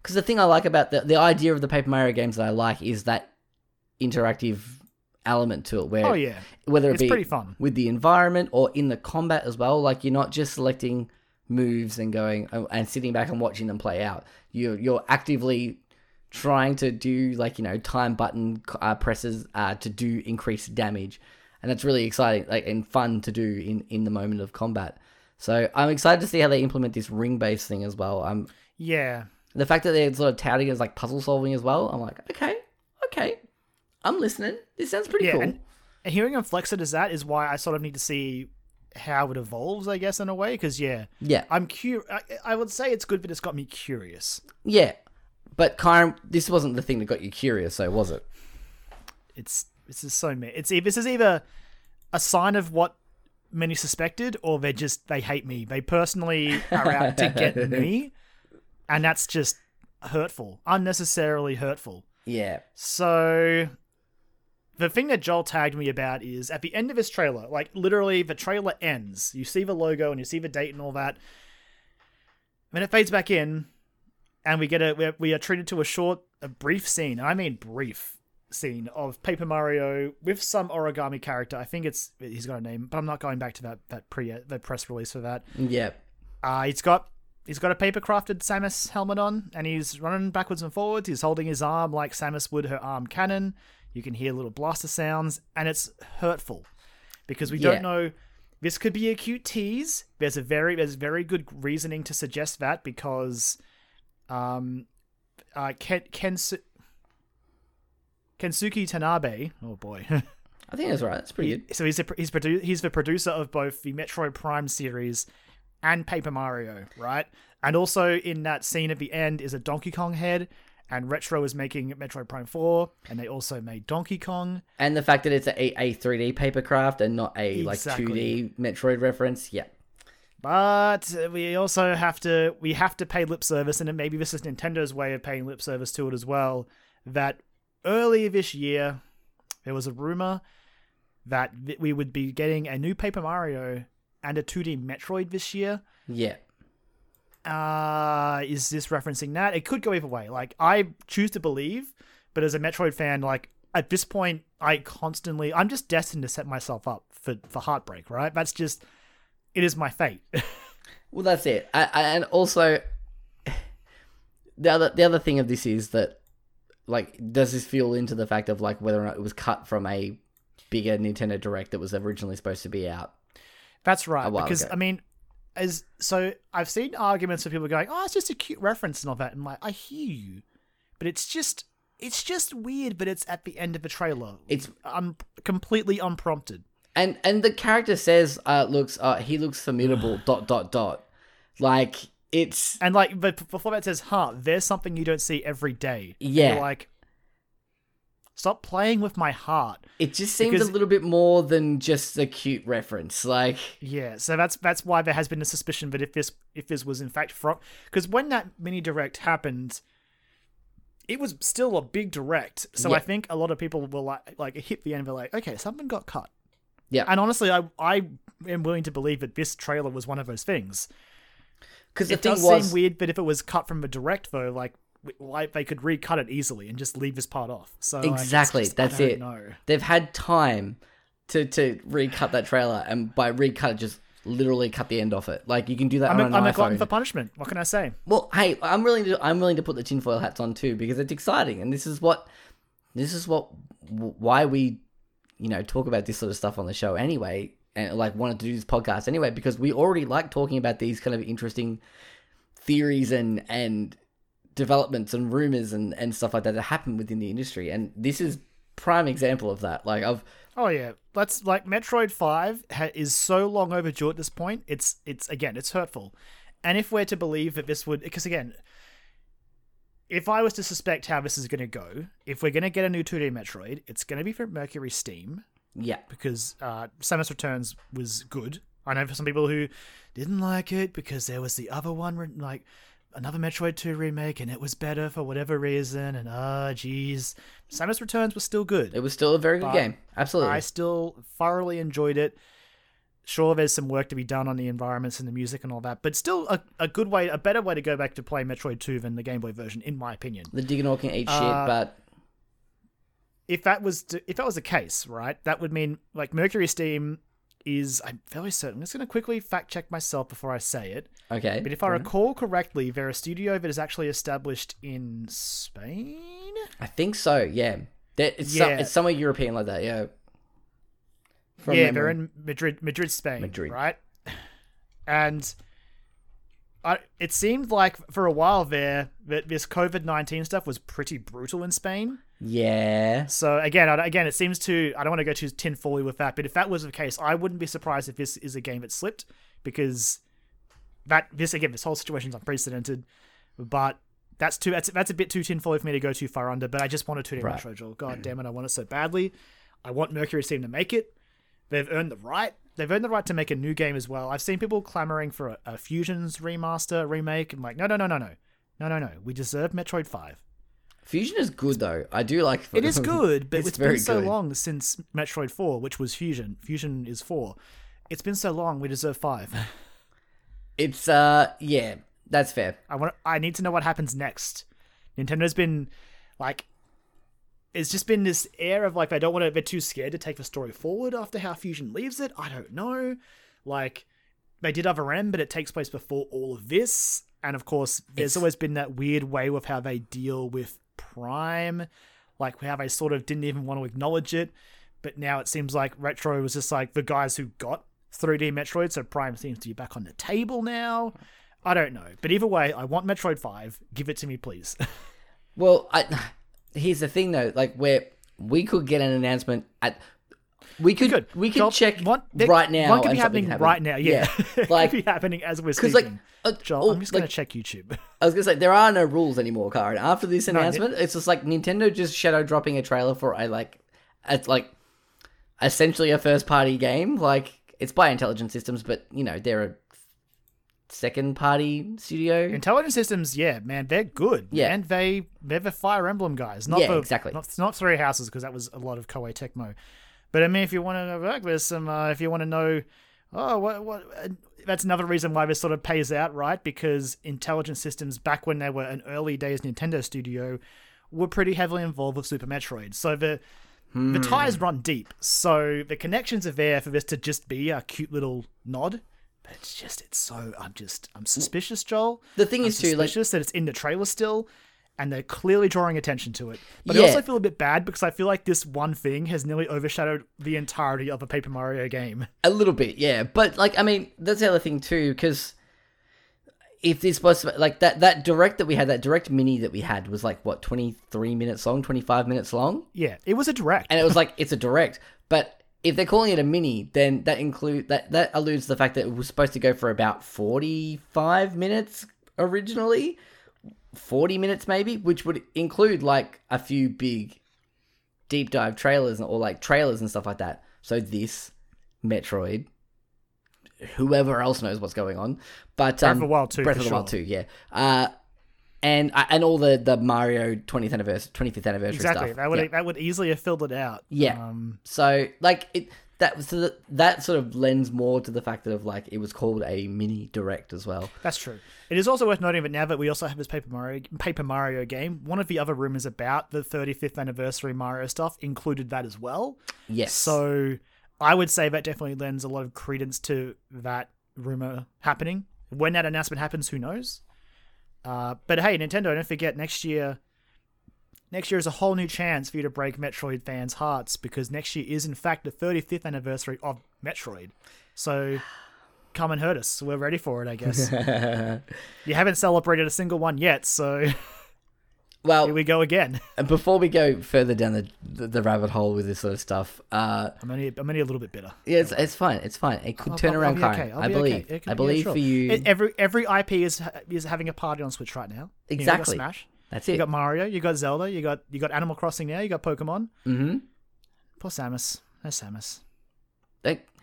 Because the thing I like about the idea of the Paper Mario games that I like is that interactive element to it, where whether it's pretty fun with the environment or in the combat as well, like you're not just selecting moves and going and sitting back and watching them play out. You're actively trying to do like, you know, time button presses to do increased damage, and that's really exciting like and fun to do in the moment of combat. So I'm excited to see how they implement this ring-based thing as well. The fact that they're sort of touting it as like puzzle solving as well, I'm like, okay, I'm listening. This sounds pretty cool. And hearing them flex it as that is why I sort of need to see how it evolves, I guess, in a way. Because, I'm curious. I would say it's good, but it's got me curious. Yeah. But, Kyron, this wasn't the thing that got you curious, so was it? This is either a sign of what many suspected, or they hate me. They personally are out to get me. And that's just hurtful. Unnecessarily hurtful. Yeah. So... The thing that Joel tagged me about is at the end of his trailer, like literally the trailer ends, you see the logo and you see the date and all that. Then it fades back in and we are treated to a brief scene. And I mean brief scene of Paper Mario with some origami character. I think he's got a name, but I'm not going back to that press release for that. Yeah. He's got a paper-crafted Samus helmet on, and he's running backwards and forwards. He's holding his arm like Samus would her arm cannon. You can hear little blaster sounds, and it's hurtful because we don't know. This could be a cute tease. There's very good reasoning to suggest that because Kensuke Tanabe. Oh boy, I think that's right. That's pretty good. So he's the producer of both the Metroid Prime series and Paper Mario, right? And also in that scene at the end is a Donkey Kong head. And Retro is making Metroid Prime 4, and they also made Donkey Kong. And the fact that it's a 3D papercraft and not a 2D Metroid reference, yeah. But we also have to pay lip service, and maybe this is Nintendo's way of paying lip service to it as well, that earlier this year, there was a rumor that we would be getting a new Paper Mario and a 2D Metroid this year. Yeah. Is this referencing that? It could go either way. Like, I choose to believe, but as a Metroid fan, like, at this point, I'm just destined to set myself up for heartbreak, right? That's just... It is my fate. Well, that's it. And also, the other thing of this is that like, does this feel into the fact of, like, whether or not it was cut from a bigger Nintendo Direct that was originally supposed to be out? That's right, because, ago. I mean, as so I've seen arguments of people going, oh, it's just a cute reference and all that, and, like, I hear you, but it's just weird, but it's at the end of a trailer. It's completely unprompted. And the character says, he looks formidable, ... Like, it's... And, like, but before that says, there's something you don't see every day. Yeah. And you're like, stop playing with my heart. It just seems a little bit more than just a cute reference, like... Yeah, so that's why there has been a suspicion that if this was in fact from... Because when that mini-direct happened, it was still a big direct. So yeah. I think a lot of people were like hit the end and were like, okay, something got cut. Yeah. And honestly, I am willing to believe that this trailer was one of those things. Because it does seem weird, but if it was cut from a direct, though, like they could recut it easily and just leave this part off. So exactly, that's it. Know. They've had time to recut that trailer, and by recut, just literally cut the end off it. Like, you can do that on an iPhone. I'm a glutton for punishment. What can I say? Well, hey, I'm willing to put the tinfoil hats on too, because it's exciting, and this is why we. You know, talk about this sort of stuff on the show anyway, and like wanted to do this podcast anyway, because we already like talking about these kind of interesting theories and developments and rumors and stuff like that happen within the industry. And this is prime example of that. Like, that's like Metroid 5 is so long overdue at this point. It's hurtful. And if we're to believe that this would, because again, if I was to suspect how this is going to go, if we're going to get a new 2D Metroid, it's going to be from Mercury Steam. Yeah. Because Samus Returns was good. I know for some people who didn't like it because there was the other one, like another Metroid 2 remake, and it was better for whatever reason, and Samus Returns was still good. It was still a very good game. Absolutely. I still thoroughly enjoyed it. Sure, there's some work to be done on the environments and the music and all that, but still a better way to go back to play Metroid 2 than the Game Boy version, in my opinion. The Diganoid can eat shit, but... If that was the case, right, that would mean, like, Mercury Steam is... I'm fairly certain. I'm just going to quickly fact-check myself before I say it. Okay. But if I recall correctly, they're a studio that is actually established in Spain? I think so, yeah. It's somewhere European like that, yeah. They're in Madrid, Spain, right? And it seemed like for a while there that this COVID-19 stuff was pretty brutal in Spain. Yeah. So again, it seems to... I don't want to go too tinfoily with that, but if that was the case, I wouldn't be surprised if this is a game that slipped, because this whole situation's unprecedented. But that's a bit too tinfoily for me to go too far under. But I just wanted to do Metro Joel. God damn it, I want it so badly. I want Mercury Steam to make it. They've earned the right. They've earned the right to make a new game as well. I've seen people clamoring for a Fusions remaster, remake. I'm like, no. We deserve Metroid 5. Fusion is good though. I do like it. It is good, but it's been so long since Metroid 4, which was Fusion. Fusion is 4. It's been so long. We deserve 5. It's that's fair. I need to know what happens next. Nintendo's been like... It's just been this air of, like, they don't want to... They're too scared to take the story forward after how Fusion leaves it. I don't know. Like, they did Other M, but it takes place before all of this. And, of course, there's always been that weird way with how they deal with Prime. Like, how they sort of didn't even want to acknowledge it. But now it seems like Retro was just, like, the guys who got 3D Metroid, so Prime seems to be back on the table now. I don't know. But either way, I want Metroid 5. Give it to me, please. Well, here's the thing though, like, where we could get an announcement right now. One could be happening right now, yeah. Like, could be happening as we're speaking. Like, Joel, I'm just gonna check YouTube. I was gonna say there are no rules anymore, Karen. After this announcement, it's just like Nintendo just shadow dropping a trailer for essentially a first party game. Like, it's by Intelligent Systems, but you know they're a second party studio. Intelligent Systems, yeah, man, they're good. Yeah. And they're the Fire Emblem guys. Not Three Houses, because that was a lot of Koei Tecmo. But I mean, if you want to work with some, if you want to know, that's another reason why this sort of pays out, right? Because Intelligent Systems, back when they were an early days Nintendo studio, were pretty heavily involved with Super Metroid. So the ties run deep. So the connections are there for this to just be a cute little nod. But I'm suspicious, Joel. The thing is, too, like, that it's in the trailer still, and they're clearly drawing attention to it. But I also feel a bit bad because I feel like this one thing has nearly overshadowed the entirety of a Paper Mario game. A little bit, yeah. But, like, I mean, that's the other thing too, because if this was, like, that direct that we had, that direct mini that we had was, like, what, 23 minutes long, 25 minutes long? Yeah, it was a direct. And it was like, it's a direct. But if they're calling it a mini, then that alludes to the fact that it was supposed to go for about 45 minutes originally, 40 minutes maybe, which would include like a few big deep dive trailers or like trailers and stuff like that. So this, Metroid, whoever else knows what's going on, but Breath of the Wild 2, yeah. And all the Mario 25th anniversary stuff. Exactly, that would easily have filled it out. Yeah. So like that sort of lends more to the fact that of like it was called a mini direct as well. That's true. It is also worth noting that now that we also have this Paper Mario game, one of the other rumors about the 35th anniversary Mario stuff included that as well. Yes. So I would say that definitely lends a lot of credence to that rumor happening. When that announcement happens, who knows? But hey, Nintendo, don't forget, next year is a whole new chance for you to break Metroid fans' hearts, because next year is, in fact, the 35th anniversary of Metroid. So come and hurt us. We're ready for it, I guess. You haven't celebrated a single one yet, so well, here we go again. And before we go further down the rabbit hole with this sort of stuff, I'm only a little bit bitter. Yeah, it's fine. It could turn around, Karen. I believe for you. Every IP is having a party on Switch right now. Exactly. You know, you got Smash. That's it. You got Mario. You got Zelda. You got Animal Crossing now. You got Pokemon. Mm-hmm. Poor Samus. That's Samus.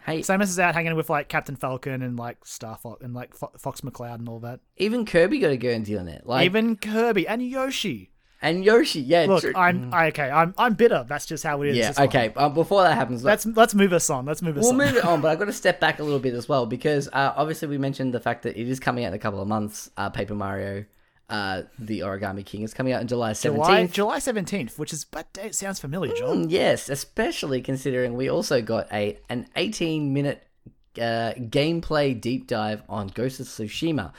Hey, Samus is out hanging with like Captain Falcon and like Star Fox and like Fox McCloud and all that. Even Kirby got a Guernsey on it. Like even Kirby and Yoshi. Yeah. Look, I'm bitter. That's just how it is. Yeah. Okay. Before that happens, let's move us on. We'll move it on, but I've got to step back a little bit as well because obviously we mentioned the fact that it is coming out in a couple of months. Paper Mario, the Origami King, is coming out on July 17th. July 17th, which is, but it sounds familiar, John. Yes, especially considering we also got an 18-minute gameplay deep dive on Ghost of Tsushima,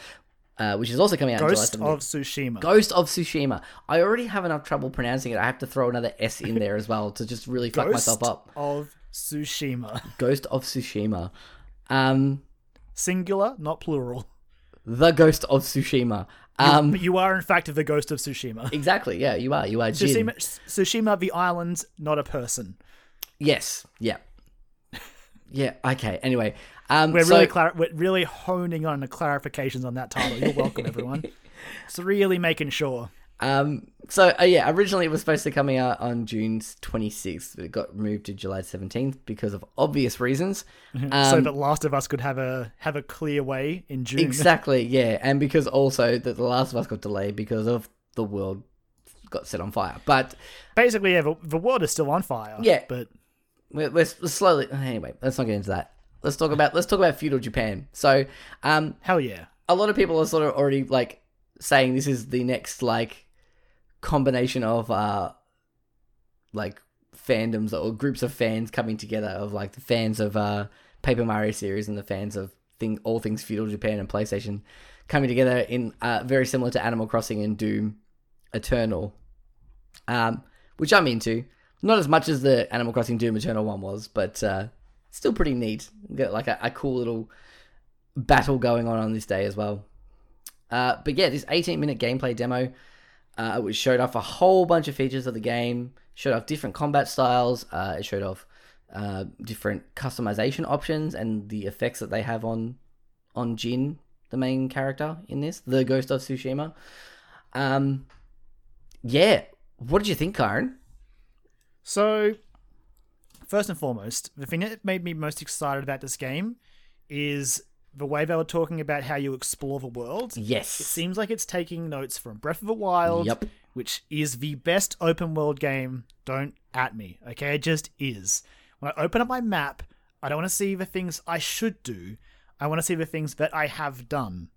which is also coming out on July 17th. Ghost of Tsushima. I already have enough trouble pronouncing it. I have to throw another S in there as well to just really fuck myself up. Ghost of Tsushima. Singular, not plural. The Ghost of Tsushima. You are, in fact, the Ghost of Tsushima. Exactly, yeah, you are. You are Jin. Tsushima, the island, not a person. Yes, yeah. Yeah, okay, anyway. We're really honing on the clarifications on that title. You're welcome, everyone. It's really making sure. Originally it was supposed to come out on June 26th, but it got moved to July 17th because of obvious reasons. So that Last of Us could have a clear way in June. Exactly, yeah. And because also that The Last of Us got delayed because of the world got set on fire. But basically, yeah, the world is still on fire. Yeah. But we're slowly, anyway, let's not get into that. Let's talk about feudal Japan. So, hell yeah. A lot of people are sort of already like saying this is the next like combination of like fandoms or groups of fans coming together, of like the fans of Paper Mario series and the fans of all things feudal Japan and PlayStation coming together in very similar to Animal Crossing and Doom Eternal, which I'm into. Not as much as the Animal Crossing Doom Eternal one was, but still pretty neat. Got like a cool little battle going on this day as well. But yeah, this 18-minute gameplay demo, which showed off a whole bunch of features of the game, showed off different combat styles, it showed off different customization options and the effects that they have on Jin, the main character in this, the Ghost of Tsushima. Yeah, what did you think, Kyron? So, first and foremost, the thing that made me most excited about this game is the way they were talking about how you explore the world. Yes. It seems like it's taking notes from Breath of the Wild, which is the best open world game. Don't at me, okay? It just is. When I open up my map, I don't want to see the things I should do. I want to see the things that I have done,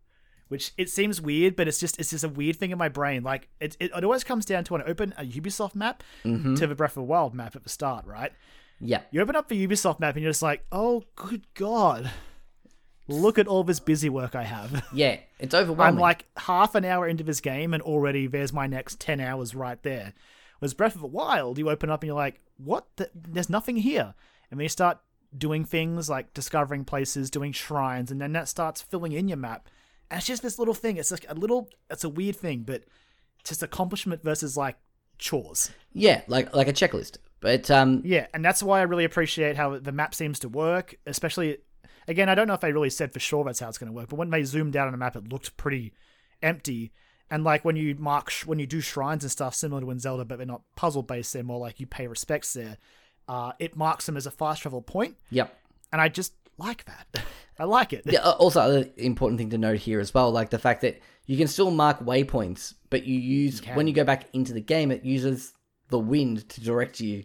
which it seems weird, but it's just a weird thing in my brain. Like it always comes down to when I open a Ubisoft map to the Breath of the Wild map at the start, right? Yeah. You open up the Ubisoft map and you're just like, oh, good God. look at all this busy work I have. Yeah, it's overwhelming. I'm like half an hour into this game and already there's my next 10 hours right there. Whereas Breath of the Wild, you open up and you're like, what? There's nothing here. And then you start doing things like discovering places, doing shrines, and then that starts filling in your map. And it's just this little thing. It's like a little, it's a weird thing, but just accomplishment versus like chores. Yeah, like a checklist. But yeah, and that's why I really appreciate how the map seems to work, especially... Again, I don't know if they really said for sure that's how it's going to work, but when they zoomed out on the map, it looked pretty empty. And like when you mark, when you do shrines and stuff, similar to in Zelda, but they're not puzzle-based, they're more like you pay respects there. It marks them as a fast travel point. Yep. And I just like that. I like it. Yeah. Also, another important thing to note here as well, like the fact that you can still mark waypoints, but you use when you go back into the game, it uses the wind to direct you.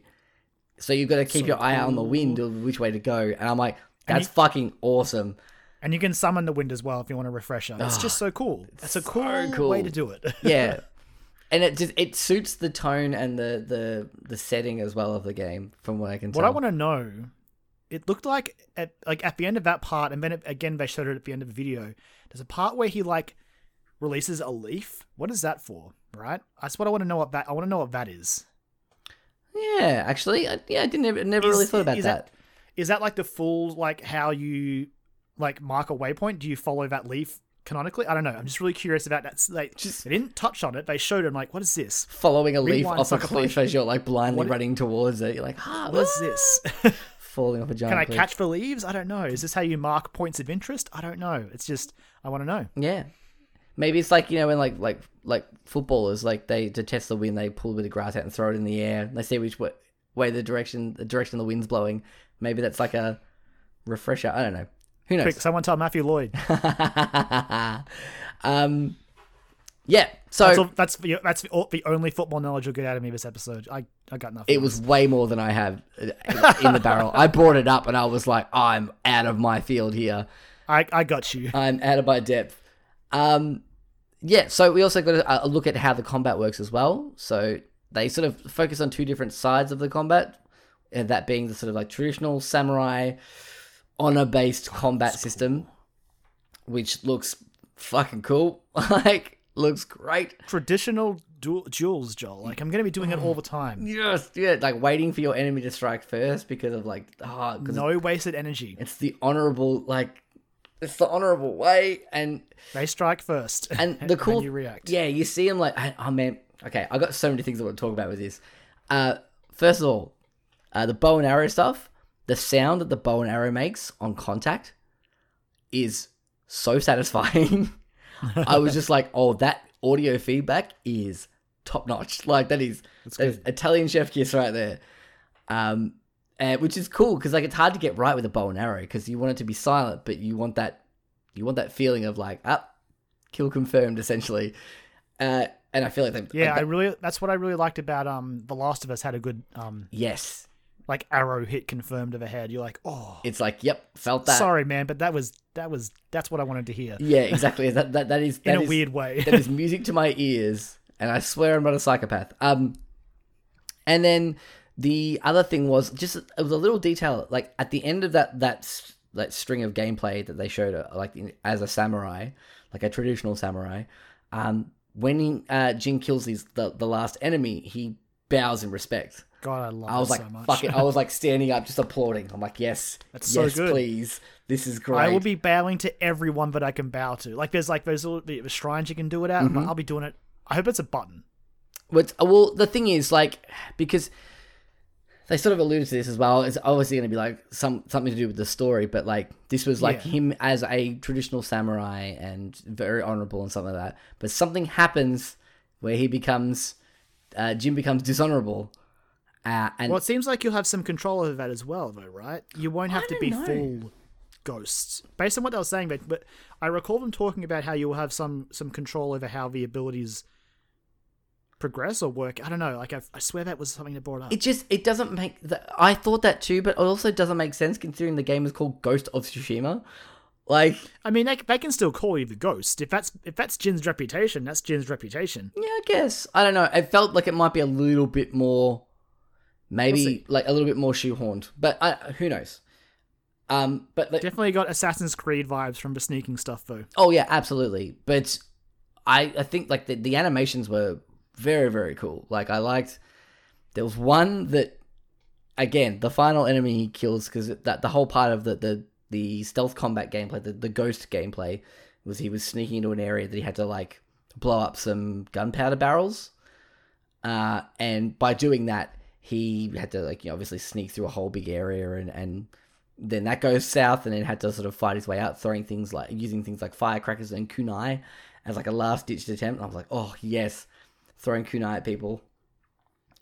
So you've got to keep your eye out on the wind of which way to go. And I'm like... That's fucking awesome. And you can summon the wind as well if you want a refresher. It's just so cool. It's a cool way to do it. Yeah. And it just it suits the tone and the setting as well of the game from what I can tell. What I want to know, it looked like at the end of that part, and then it, again they showed it at the end of the video, there's a part where he like releases a leaf. What is that for, right? That's what I want to know what that I want to know what that is. Yeah, actually. I never really thought about that. Is that like the full, like how you like mark a waypoint? Do you follow that leaf canonically? I don't know. I'm just really curious about that. Like, just, they didn't touch on it. They showed him like, what is this? Following a leaf off a cliff as you're like blindly running towards it. You're like, what's this? Falling off a giant cliff. Can I catch the leaves? I don't know. Is this how you mark points of interest? I don't know. It's just, I want to know. Yeah. Maybe it's like, you know, when like footballers, like they to test the wind, they pull a bit of grass out and throw it in the air. They see which way the direction the wind's blowing. Maybe that's like a refresher. I don't know. Who knows? Quick, someone tell Matthew Lloyd. Yeah. So that's the only football knowledge you'll get out of me this episode. I got nothing. It was way more than I have in the barrel. I brought it up and I was like, I'm out of my field here. I got you. I'm out of my depth. Yeah. So we also got a look at how the combat works as well. So they sort of focus on two different sides of the combat. And that being the sort of like traditional samurai honor-based combat system, which looks fucking cool. Like, looks great. Traditional duels, Joel. Like, I'm going to be doing it all the time. Yes, yeah. Like, waiting for your enemy to strike first because of like... no wasted energy. It's the honorable, like... It's the honorable way and... They strike first. And the cool... And you react. Yeah, you see them like... Oh, man. Okay, I got so many things I want to talk about with this. First of all, the bow and arrow stuff, the sound that the bow and arrow makes on contact is so satisfying. I was just like, oh, that audio feedback is top-notch. Like, that is Italian chef kiss right there. Which is cool, because, like, it's hard to get right with a bow and arrow, because you want it to be silent, but you want that feeling of, like, kill confirmed, essentially. And I feel like... that's what I really liked about The Last of Us had a good... Yes. Like arrow hit confirmed of a head. You're like, oh, it's like, yep, felt that. Sorry, man, but that's what I wanted to hear. Yeah, exactly. That is in a weird way. That is music to my ears, and I swear I'm not a psychopath. And then the other thing was just it was a little detail, like at the end of that string of gameplay that they showed, like as a samurai, like a traditional samurai. When Jin kills the last enemy, he bows in respect. God, I love it so much. Fuck it. I was like standing up, just applauding. I'm like, yes, that's so good. Yes, please. This is great. I will be bowing to everyone that I can bow to. Like, there's like those little shrines you can do it at. Mm-hmm. I'll be doing it. I hope it's a button. Well, the thing is, like, because they sort of alluded to this as well. It's obviously going to be like something to do with the story, but like this was like him as a traditional samurai and very honorable and something like that. But something happens where he becomes Jin becomes dishonorable. And it seems like you'll have some control over that as well, though, right? You won't have to be full ghosts. Based on what they were saying, but I recall them talking about how you will have some control over how the abilities progress or work. I don't know. Like I swear that was something they brought up. It doesn't make... I thought that too, but it also doesn't make sense considering the game is called Ghost of Tsushima. Like... I mean, they can still call you the ghost. If that's Jin's reputation, that's Jin's reputation. Yeah, I guess. I don't know. It felt like it might be a little bit more... Maybe like a little bit more shoehorned, but who knows? But definitely got Assassin's Creed vibes from the sneaking stuff, though. Oh yeah, absolutely. But I think like the animations were very, very cool. Like I liked. There was one that, again, the final enemy he kills, because that the whole part of the stealth combat gameplay, the ghost gameplay, was he was sneaking into an area that he had to like blow up some gunpowder barrels, and by doing that he had to like, you know, obviously sneak through a whole big area, and then that goes south, and then had to sort of fight his way out, using things like firecrackers and kunai as like a last ditch attempt. And I was like, oh yes, throwing kunai at people.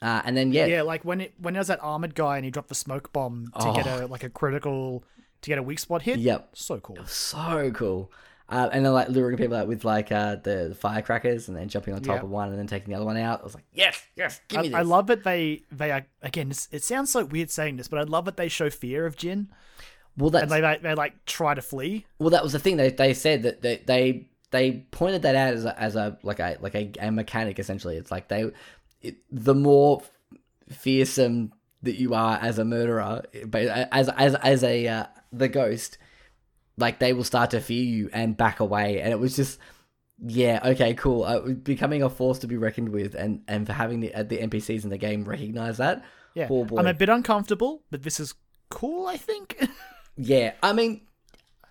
And then yeah, like when there was that armored guy and he dropped the smoke bomb to get a weak spot hit. Yep, so cool, so cool. And then like luring people out with like the firecrackers, and then jumping on top of one and then taking the other one out. I was like, yes, give me this. I love that they are, again, it sounds so weird saying this, but I love that they show fear of Jin. Well, that they like try to flee. Well, that was the thing they said that they pointed that out as a mechanic essentially. It's like the more fearsome that you are as a murderer, but as the ghost, like they will start to fear you and back away. And it was just, yeah, okay, cool. Becoming a force to be reckoned with, and for having the NPCs in the game recognize that. Yeah, oh boy. I'm a bit uncomfortable, but this is cool, I think. Yeah, I mean,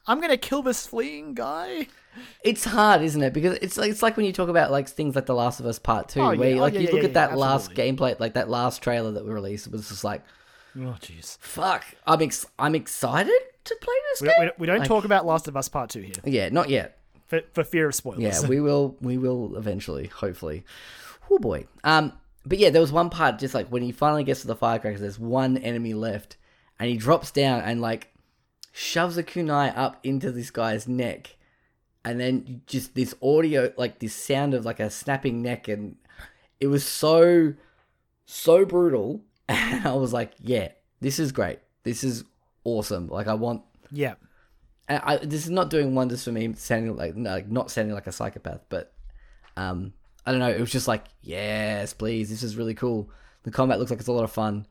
I'm gonna kill this fleeing guy. It's hard, isn't it? Because it's like when you talk about like things like The Last of Us Part 2, that last trailer that we released, it was just like, oh jeez, fuck! I'm excited to play this game. We don't like, talk about Last of Us Part 2 here. Yeah, not yet, for fear of spoilers. Yeah, we will eventually, hopefully. Oh boy. But yeah, there was one part just like when he finally gets to the firecrackers, there's one enemy left, and he drops down and like shoves a kunai up into this guy's neck, and then just this audio, like this sound of like a snapping neck, and it was so brutal, and I was like, yeah, this is great, this is awesome, like this is not doing wonders for me sounding like, no, like not sounding like a psychopath, but I don't know, it was just like, yes please, this is really cool, the combat looks like it's a lot of fun.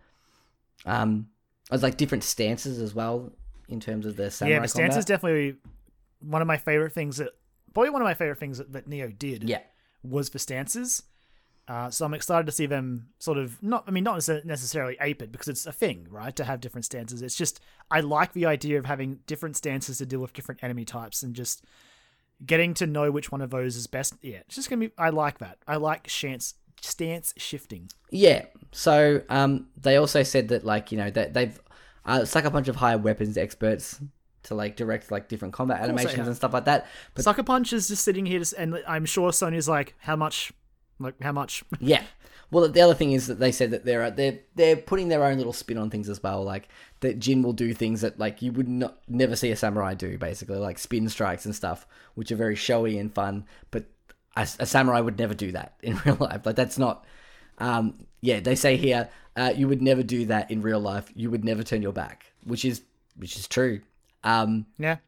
I was like different stances as well in terms of the samurai combat. Yeah, the stance is definitely one of my favorite things that Neo did. Yeah, was the stances. So I'm excited to see them sort of not necessarily ape it, because it's a thing, right? To have different stances. It's just, I like the idea of having different stances to deal with different enemy types and just getting to know which one of those is best. Yeah, it's just gonna be. I like that. I like stance shifting. Yeah. So they also said that like, you know, that they've. Suck a bunch of high weapons experts to like direct like different combat animations and stuff like that. But Sucker Punch is just sitting here, and I'm sure Sony's like, how much? Yeah. Well, the other thing is that they said that they're putting their own little spin on things as well. Like that Jin will do things that like you would never see a samurai do, basically, like spin strikes and stuff, which are very showy and fun. But a samurai would never do that in real life. Like that's not. They say here, you would never do that in real life. You would never turn your back, which is true. But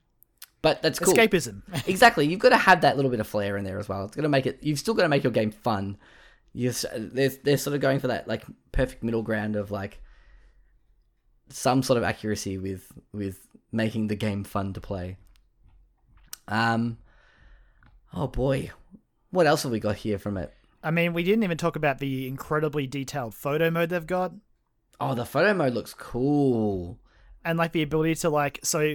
that's cool. Escapism. Exactly. You've got to have that little bit of flair in there as well. It's going to make it. You've still got to make your game fun. They're sort of going for that like perfect middle ground of like some sort of accuracy with making the game fun to play. Oh boy, what else have we got here from it? I mean, we didn't even talk about the incredibly detailed photo mode they've got. Oh, the photo mode looks cool. And like the ability to like, so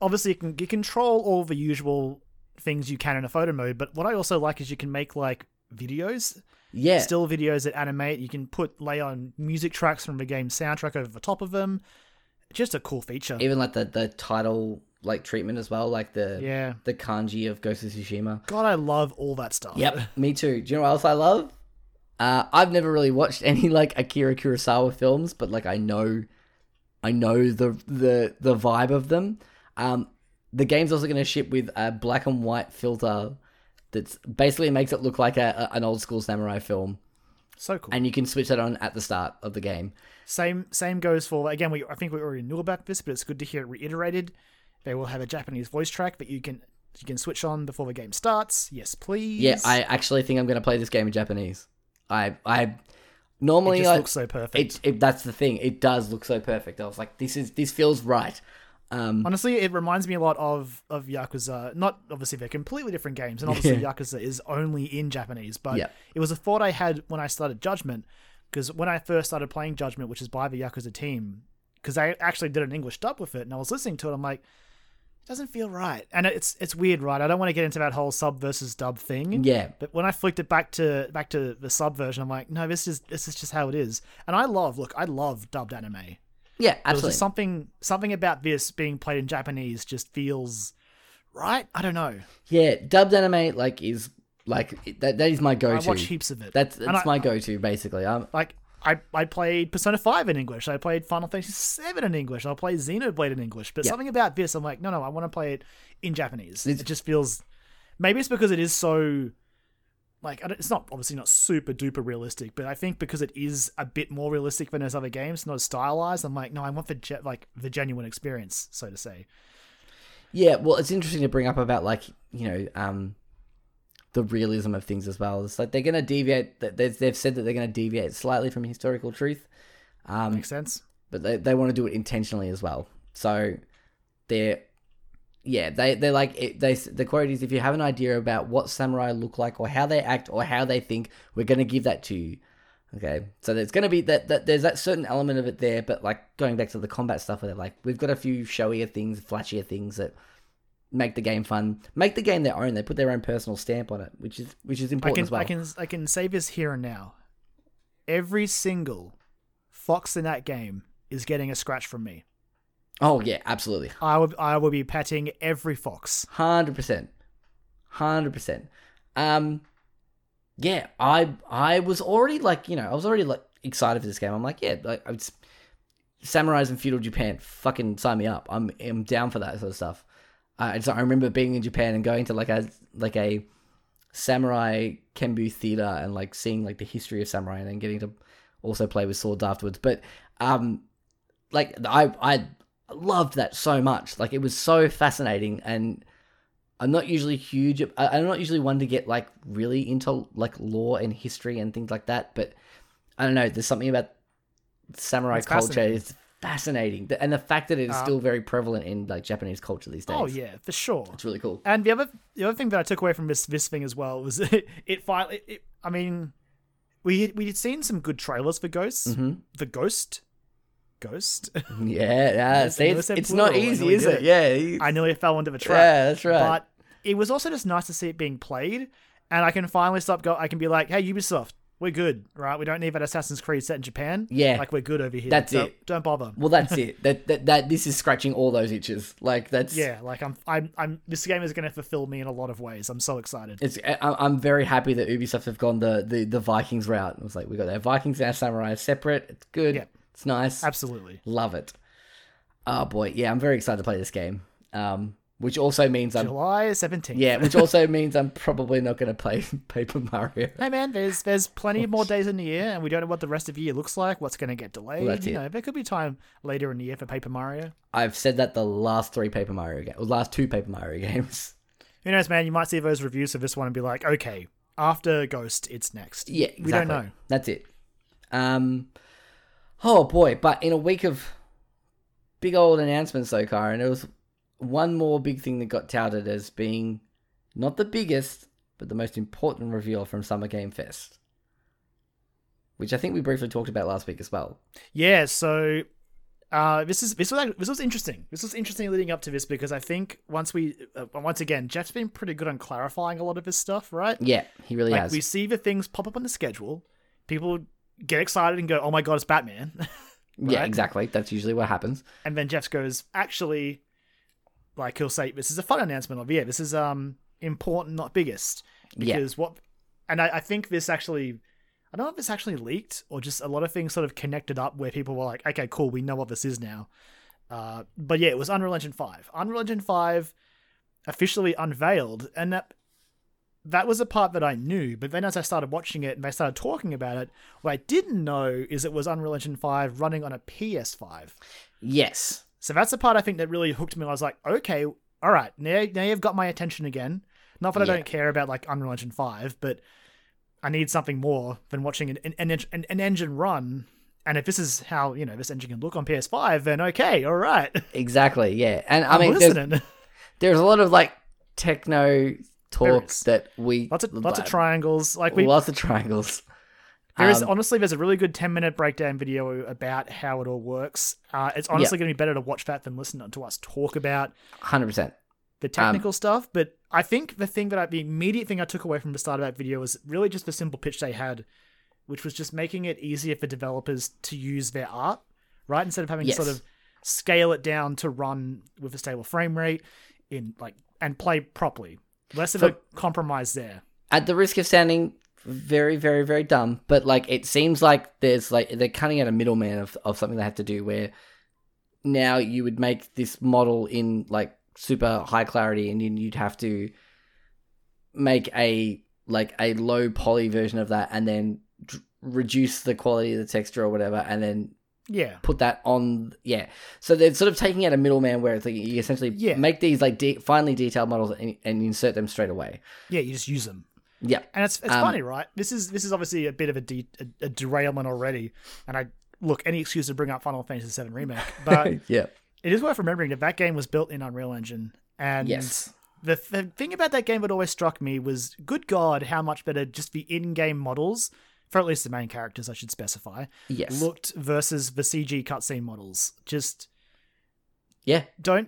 obviously you control all the usual things you can in a photo mode, but what I also like is you can make like videos. Yeah. Still videos that animate. You can lay on music tracks from the game's soundtrack over the top of them. Just a cool feature. Even like the title like treatment as well, like the kanji of Ghost of Tsushima. God, I love all that stuff. Yep, me too. Do you know what else I love? I've never really watched any like Akira Kurosawa films, but like I know the vibe of them. The game's also going to ship with a black and white filter that's basically makes it look like an old school samurai film. So cool. And you can switch that on at the start of the game. Same goes for, again, I think we already knew about this, but it's good to hear it reiterated. They will have a Japanese voice track that you can switch on before the game starts. Yes, please. Yeah, I actually think I'm going to play this game in Japanese. I normally it just looks so perfect. That's the thing. It does look so perfect. I was like, this feels right. Honestly, it reminds me a lot of Yakuza. Not obviously they're completely different games, and obviously Yakuza is only in Japanese, but it was a thought I had when I started Judgment, because when I first started playing Judgment, which is by the Yakuza team, because I actually did an English dub with it, and I was listening to it, I'm like, it doesn't feel right. And it's weird, right? I don't want to get into that whole sub versus dub thing. Yeah. But when I flicked it back to the sub version, I'm like, no, this is just how it is. And I love dubbed anime. Yeah, absolutely. Just something about this being played in Japanese just feels right. I don't know. Yeah, dubbed anime is that is my go-to. I watch heaps of it. That's my go-to basically. I played Persona 5 in English. I played Final Fantasy VII in English. I'll play Xenoblade in English. But something about this, I'm like, no, I want to play it in Japanese. It just feels... Maybe it's because it is so... Like, it's not obviously not super duper realistic, but I think because it is a bit more realistic than those other games, not stylized, I'm like, no, I want the genuine experience, so to say. Yeah, well, it's interesting to bring up about, like, you know, the realism of things as well. It's like they're going to deviate. They've said that they're going to deviate slightly from historical truth. Makes sense. But they want to do it intentionally as well. So they're... Yeah, they're like, the quote is, if you have an idea about what samurai look like or how they act or how they think, we're going to give that to you. Okay, so there's going to be that there's that certain element of it there, but like going back to the combat stuff where they're like, we've got a few showier things, flashier things that make the game fun, make the game their own. They put their own personal stamp on it, which is important as well. I can say this here and now. Every single fox in that game is getting a scratch from me. Oh, yeah, absolutely. I would be patting every fox. 100%. 100%. Yeah, I was already like, you know, I was already like excited for this game. I'm like, yeah, like it's samurais in feudal Japan, fucking sign me up. I'm down for that sort of stuff. So I remember being in Japan and going to like a samurai kenbu theater and like seeing like the history of samurai and then getting to also play with swords afterwards. But like I loved that so much. Like, it was so fascinating, and I'm not usually one to get like really into like lore and history and things like that, but I don't know, there's something about samurai culture. It's fascinating, and the fact that it is still very prevalent in like Japanese culture these days. Oh yeah, for sure. It's really cool. And the other thing that I took away from this thing as well was it finally, I mean, we had seen some good trailers for Ghosts. Mm-hmm. The Ghost. Yeah. See, it's not easy, is it? Yeah. I nearly fell into the trap. Yeah, that's right. But it was also just nice to see it being played, and I can finally stop. I can be like, hey, Ubisoft, we're good, right? We don't need that Assassin's Creed set in Japan. Yeah, like we're good over here. That's so it. Don't bother. Well, that's it. That this is scratching all those itches. Like that's yeah. Like I'm. This game is going to fulfill me in a lot of ways. I'm so excited. I'm very happy that Ubisoft have gone the Vikings route. It was like, we got our Vikings and our samurai separate. It's good. Yeah. It's nice. Absolutely. Love it. Oh, boy. Yeah, I'm very excited to play this game, which also means I'm... July 17th. Yeah, which also means I'm probably not going to play Paper Mario. Hey, man, there's plenty of more days in the year, and we don't know what the rest of the year looks like, what's going to get delayed. Well, you know, there could be time later in the year for Paper Mario. I've said that the last three Paper Mario games, or last two Paper Mario games. Who knows, man? You might see those reviews of this one and be like, okay, after Ghost, it's next. Yeah, exactly. We don't know. That's it. Oh, boy. But in a week of big old announcements, though, Kyron, it was one more big thing that got touted as being not the biggest, but the most important reveal from Summer Game Fest, which I think we briefly talked about last week as well. Yeah, so this was interesting. This was interesting leading up to this, because I think once again, Jeff's been pretty good on clarifying a lot of his stuff, right? Yeah, he really has. We see the things pop up on the schedule. People get excited and go, oh my god, it's Batman. Right? Yeah, exactly. That's usually what happens. And then Jeff goes, actually, like, he'll say, this is a fun announcement of, yeah, this is important, not biggest. Because I think this actually, I don't know if it's actually leaked or just a lot of things sort of connected up where people were like, okay, cool, we know what this is now. But yeah, it was Unreal Engine 5. Unreal Engine 5 officially unveiled, and that was a part that I knew, but then as I started watching it and they started talking about it, what I didn't know is it was Unreal Engine 5 running on a PS5. Yes. So that's the part I think that really hooked me. I was like, okay, all right, now you've got my attention again. Not that I don't care about like Unreal Engine 5, but I need something more than watching an engine run And if this is how, you know, this engine can look on PS5, then okay, all right. Exactly, yeah. And I mean, there's a lot of like techno talk that we... Lots of triangles. Lots of triangles. There's a really good 10-minute breakdown video about how it all works. It's honestly going to be better to watch that than listen to us talk about 100% the technical stuff. But I think the immediate thing I took away from the start of that video was really just the simple pitch they had, which was just making it easier for developers to use their art, right? Instead of having to sort of scale it down to run with a stable frame rate in like and play properly. Less of a compromise there. At the risk of sounding very, very, very dumb, but like it seems like there's like they're cutting out a middleman of something they have to do where now you would make this model in like super high clarity and then you'd have to make a low poly version of that and then reduce the quality of the texture or whatever and then put that on. Yeah. So they're sort of taking out a middleman where it's like you essentially make these like finely detailed models and insert them straight away. Yeah, you just use them. Yeah, and it's funny, right? This is obviously a bit of a derailment already, and any excuse to bring up Final Fantasy VII Remake, but it is worth remembering that game was built in Unreal Engine, and the thing about that game that always struck me was, good God, how much better just the in-game models, for at least the main characters, I should specify, looked versus the CG cutscene models. Just I don't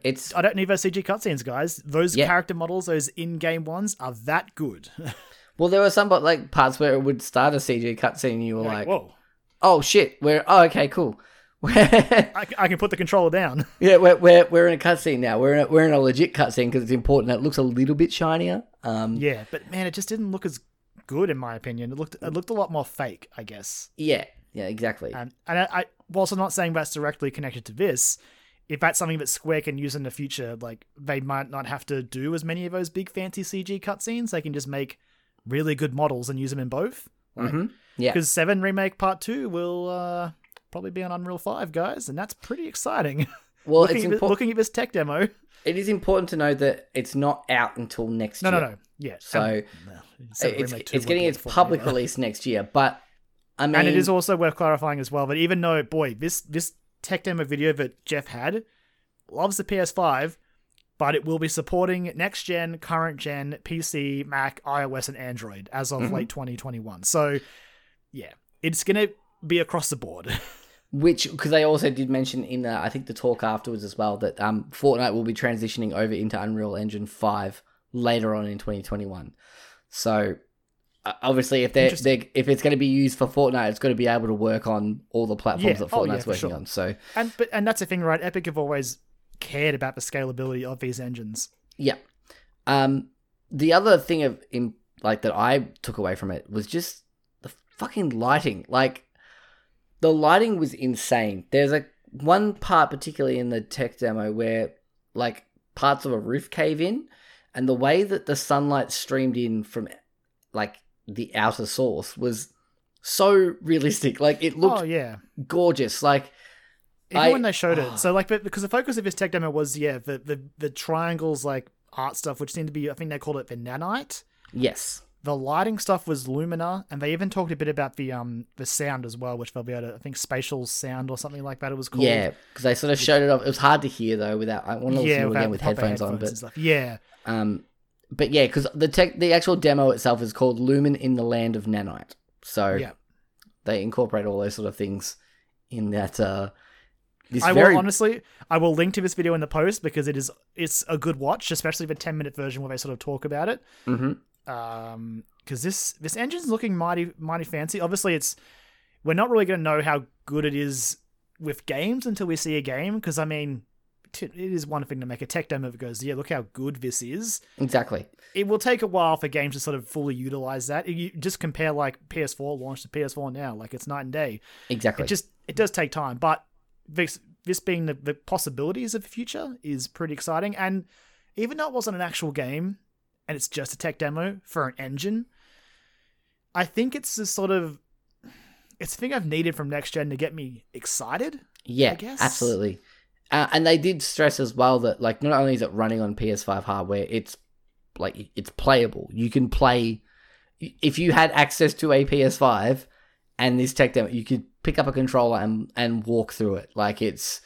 need those CG cutscenes, guys. Those character models, those in-game ones, are that good. Well, there were some like parts where it would start a CG cutscene and you were like, whoa. Oh, shit. Okay, cool. I can put the controller down. Yeah, we're in a cutscene now. We're in a legit cutscene because it's important. It looks a little bit shinier. Yeah, but man, it just didn't look as good in my opinion. It looked a lot more fake, I guess. Yeah, exactly. And I whilst I'm not saying that's directly connected to this, if that's something that Square can use in the future, like they might not have to do as many of those big fancy CG cutscenes. They can just make really good models and use them in both. Like, because 7 Remake Part 2 will probably be on Unreal 5, guys, and that's pretty exciting. Well, looking at this tech demo, it is important to know that it's not out until next year. No. Yeah. So it's getting its public release next year, but I mean, and it is also worth clarifying as well that even though, boy, this tech demo video that Jeff had loves the PS5. But it will be supporting next gen, current gen, PC, Mac, iOS, and Android as of late 2021. So, yeah, it's going to be across the board. Which, because they also did mention in the talk afterwards as well, that Fortnite will be transitioning over into Unreal Engine 5 later on in 2021. So, obviously, if it's going to be used for Fortnite, it's going to be able to work on all the platforms that Fortnite's working on. So, and that's the thing, right? Epic have always cared about the scalability of these engines. Yeah. The other thing that I took away from it was just the fucking lighting. Like, the lighting was insane. There's one part particularly in the tech demo where like parts of a roof cave in, and the way that the sunlight streamed in from like the outer source was so realistic. Like, it looked gorgeous. Like, even when they showed it. So, like, because the focus of this tech demo was, the triangles, like, art stuff, which seemed to be, I think they called it the nanite. Yes. The lighting stuff was Lumina, and they even talked a bit about the sound as well, which they'll be able to, I think, spatial sound or something like that it was called. Yeah, because they sort of showed it off. It was hard to hear, though, without... I want to listen to it again with headphones on, but... Stuff. Yeah. But, yeah, because the actual demo itself is called Lumen in the Land of Nanite. So, they incorporate all those sort of things in that... I will link to this video in the post because it's a good watch, especially the 10-minute version where they sort of talk about it. Mm-hmm. Because this engine's looking mighty, mighty fancy. Obviously, we're not really going to know how good it is with games until we see a game. Because I mean, it is one thing to make a tech demo that goes, "Yeah, look how good this is." Exactly. It will take a while for games to sort of fully utilize that. You just compare like PS4 launch to PS4 now, like it's night and day. Exactly. It does take time, but. This being the possibilities of the future is pretty exciting. And even though it wasn't an actual game and it's just a tech demo for an engine, I think it's the sort of... It's the thing I've needed from Next Gen to get me excited, I guess. Absolutely. And they did stress as well that like not only is it running on PS5 hardware, it's like it's playable. You can play... If you had access to a PS5 and this tech demo, you could pick up a controller and walk through it. Like, it's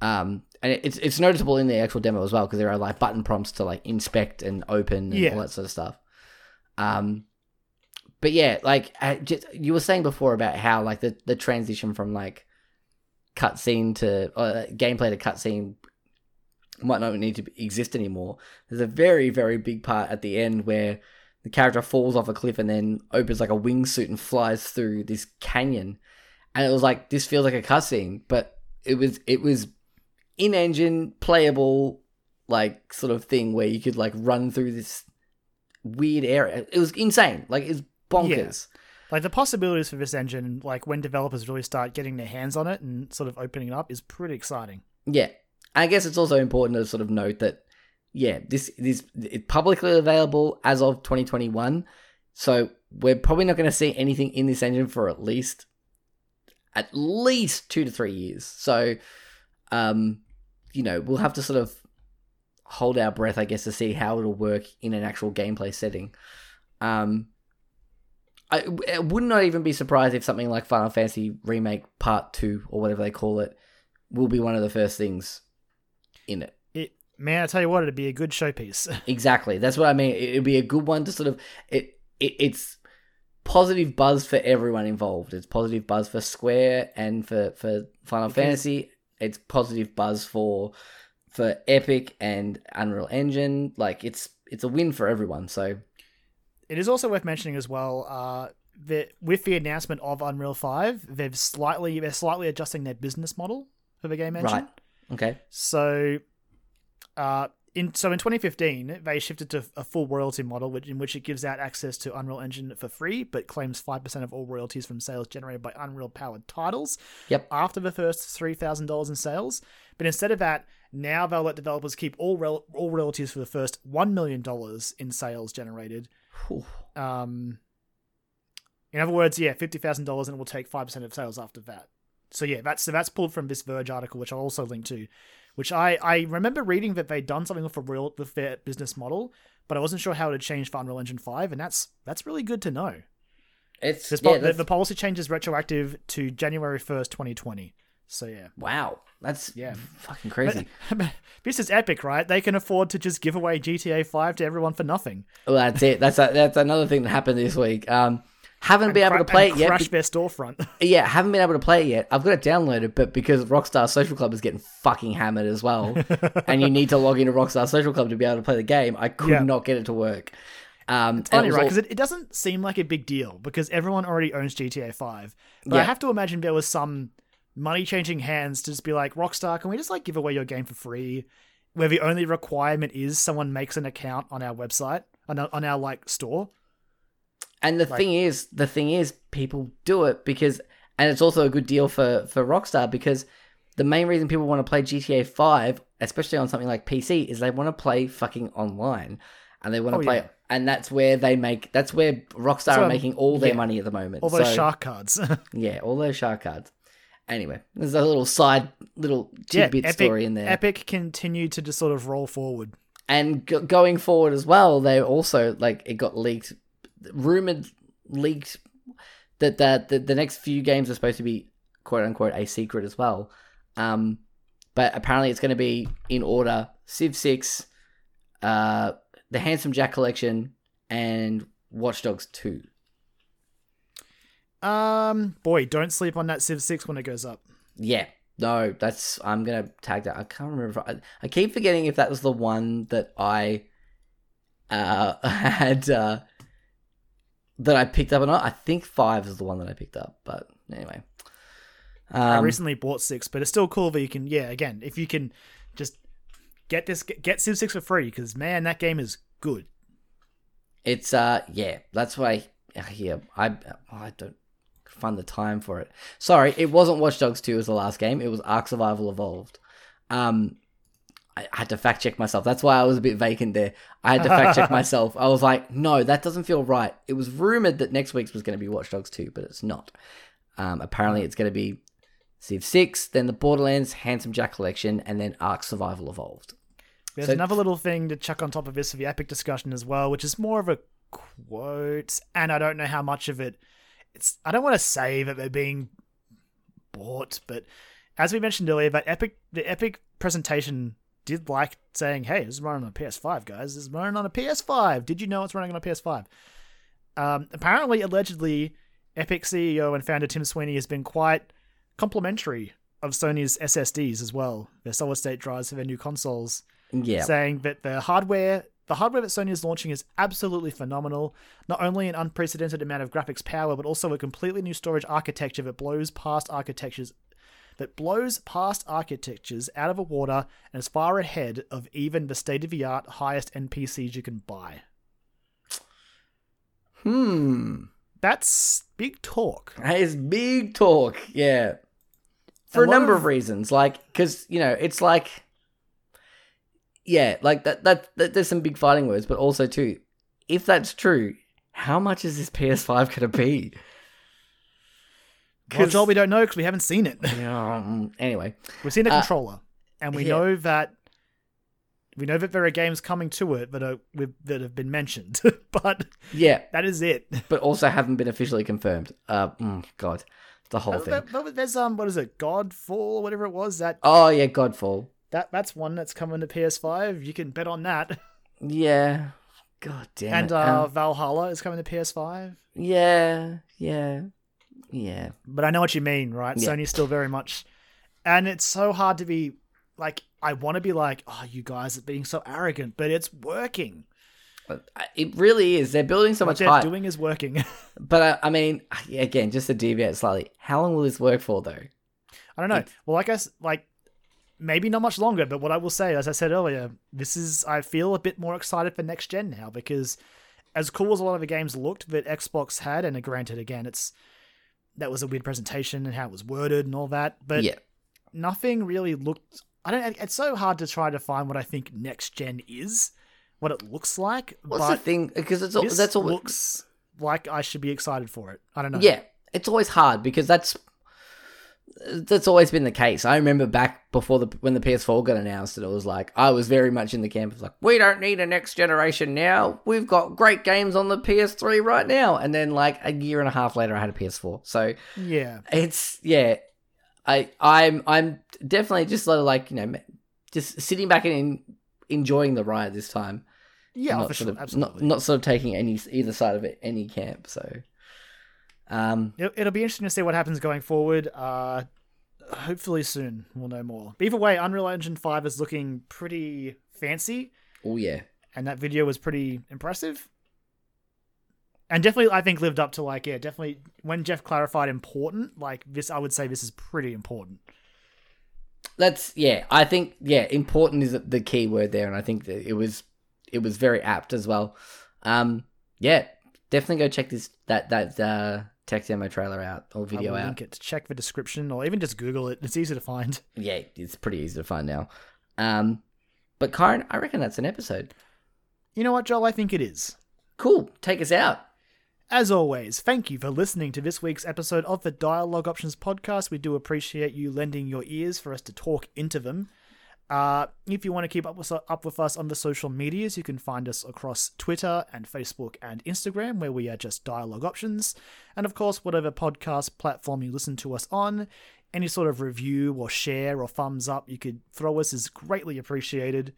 and it's noticeable in the actual demo as well, because there are like button prompts to like inspect and open and all that sort of stuff. But yeah, like you were saying before about how like the transition from like cutscene to gameplay to cutscene might not need to exist anymore. There's a very, very big part at the end where the character falls off a cliff and then opens like a wingsuit and flies through this canyon. And it was like, this feels like a cutscene, but it was in-engine playable, like sort of thing where you could like run through this weird area. It was insane. Like, it's bonkers. Yeah. Like, the possibilities for this engine, like when developers really start getting their hands on it and sort of opening it up, is pretty exciting. Yeah. I guess it's also important to sort of note that, yeah, this is publicly available as of 2021, so we're probably not going to see anything in this engine for at least 2 to 3 years. So, you know, we'll have to sort of hold our breath, I guess, to see how it'll work in an actual gameplay setting. I would not even be surprised if something like Final Fantasy Remake Part 2, or whatever they call it, will be one of the first things in it. Man, I tell you what, it'd be a good showpiece. Exactly. That's what I mean. It'd be a good one to sort of... It's positive buzz for everyone involved. It's positive buzz for Square and for Final Fantasy. It's positive buzz for Epic and Unreal Engine. Like, it's a win for everyone, so... It is also worth mentioning as well, that with the announcement of Unreal 5, they're slightly adjusting their business model for the game engine. Right. Okay. So... in 2015, they shifted to a full royalty model, in which it gives out access to Unreal Engine for free, but claims 5% of all royalties from sales generated by Unreal-powered titles. Yep. After the first $3,000 in sales, but instead of that, now they'll let developers keep all royalties for the first $1 million in sales generated. Whew. In other words, yeah, $50,000, and it will take 5% of sales after that. So yeah, that's pulled from this Verge article, which I'll also link to. Which I remember reading that they'd done something with their business model, but I wasn't sure how it had changed for Unreal Engine 5, and that's really good to know. It's the policy change is retroactive to January 1st, 2020. So yeah. Wow. That's fucking crazy. But this is Epic, right? They can afford to just give away GTA 5 to everyone for nothing. Well, that's it. That's another thing that happened this week. Haven't been able to play it yet. Crashed their storefront. Yeah, haven't been able to play it yet. I've got it downloaded, but because Rockstar Social Club is getting fucking hammered as well, and you need to log into Rockstar Social Club to be able to play the game, I could not get it to work. It's funny, right? Because it doesn't seem like a big deal, because everyone already owns GTA 5. But I have to imagine there was some money changing hands to just be like, Rockstar, can we just like give away your game for free, where the only requirement is someone makes an account on our website, on our like store. And the thing is, people do it because, and it's also a good deal for Rockstar, because the main reason people want to play GTA 5, especially on something like PC, is they want to play fucking online, and they want to play, and that's where Rockstar are making all their money at the moment. All those shark cards. Yeah, all those shark cards. Anyway, there's a little tidbit story in there. Epic continued to just sort of roll forward, and going forward as well. They also it got leaked. Rumored, leaked that the next few games are supposed to be "quote unquote" a secret as well, but apparently it's going to be in order: Civ 6, The Handsome Jack Collection, and Watch Dogs 2. Boy, don't sleep on that Civ 6 when it goes up. Yeah, no, I'm gonna tag that. I can't remember. I keep forgetting if that was the one that I had. That I picked up or not. I think 5 is the one that I picked up, but anyway. I recently bought 6, but it's still cool that you can, again, if you can just get Civ 6 for free, because, man, that game is good. It's, that's why I don't find the time for it. Sorry, it wasn't Watch Dogs 2 as the last game. It was Ark Survival Evolved. I had to fact check myself. That's why I was a bit vacant there. I had to fact check myself. I was like, no, that doesn't feel right. It was rumored that next week's was going to be Watch Dogs 2, but it's not. Apparently it's going to be Civ 6, then the Borderlands Handsome Jack Collection, and then Ark Survival Evolved. There's another little thing to chuck on top of this for the Epic discussion as well, which is more of a quote, and I don't know how much of it. I don't want to say that they're being bought. But as we mentioned earlier, the Epic presentation did like saying, hey, this is running on a PS5, guys. This is running on a PS5. Did you know it's running on a PS5? Apparently, allegedly, Epic CEO and founder Tim Sweeney has been quite complimentary of Sony's SSDs as well, their solid-state drives for their new consoles, saying that the hardware that Sony is launching is absolutely phenomenal. Not only an unprecedented amount of graphics power, but also a completely new storage architecture that blows past architectures out of the water and is far ahead of even the state-of-the-art highest-end PCs you can buy. That's big talk. That is big talk, yeah. For a number of reasons, like, because, you know, it's like, yeah, like, that. There's some big fighting words, but also, too, if that's true, how much is this PS5 going to be? Because we don't know because we haven't seen it. Anyway, we've seen a controller, and we know that there are games coming to it that have been mentioned, but that is it. But also haven't been officially confirmed. God, the whole thing. There's what is it? Godfall, whatever it was. That. Oh yeah, Godfall. That's one that's coming to PS5. You can bet on that. Yeah. God damn. And Valhalla is coming to PS5. Yeah. But I know what you mean, right? Yeah. Sony's still very much... And it's so hard to be... Like, I want to be like, oh, you guys are being so arrogant, but it's working. It really is. They're building so much hype. What they're doing is working. But, I mean, again, just to deviate slightly, how long will this work for, though? I don't know. Well, I guess, like, maybe not much longer, but what I will say, as I said earlier, I feel a bit more excited for next gen now, because as cool as a lot of the games looked that Xbox had, and granted, again, that was a weird presentation and how it was worded and all that, but nothing really looked... It's so hard to try to find what I think next gen is, what it looks like. What's the thing? Because that's all looks like I should be excited for it. I don't know. Yeah, it's always hard because that's always been the case. I remember back before when the PS4 got announced, it was like I was very much in the camp of like, we don't need a next generation now. We've got great games on the PS3 right now. And then like a year and a half later, I had a PS4. So yeah, I'm definitely just sort of like, you know, just sitting back and enjoying the ride this time. Yeah, not for sure, absolutely. Not sort of taking either side of it, any camp. So. It'll be interesting to see what happens going forward. Hopefully soon we'll know more. But either way, Unreal Engine 5 is looking pretty fancy. Oh yeah, and that video was pretty impressive, and definitely I think lived up to definitely when Jeff clarified important like this. I would say this is pretty important. I think important is the key word there, and I think that it was very apt as well. Definitely go check that tech demo trailer out or video out. Link it. Check the description or even just Google it. It's easy to find. Yeah, it's pretty easy to find now. But Kyron, I reckon that's an episode. You know what, Joel? I think it is. Cool. Take us out. As always, thank you for listening to this week's episode of the Dialogue Options podcast. We do appreciate you lending your ears for us to talk into them. If you want to keep up with us on the social medias, you can find us across Twitter and Facebook and Instagram, where we are just Dialogue Options. And of course, whatever podcast platform you listen to us on, any sort of review or share or thumbs up you could throw us is greatly appreciated.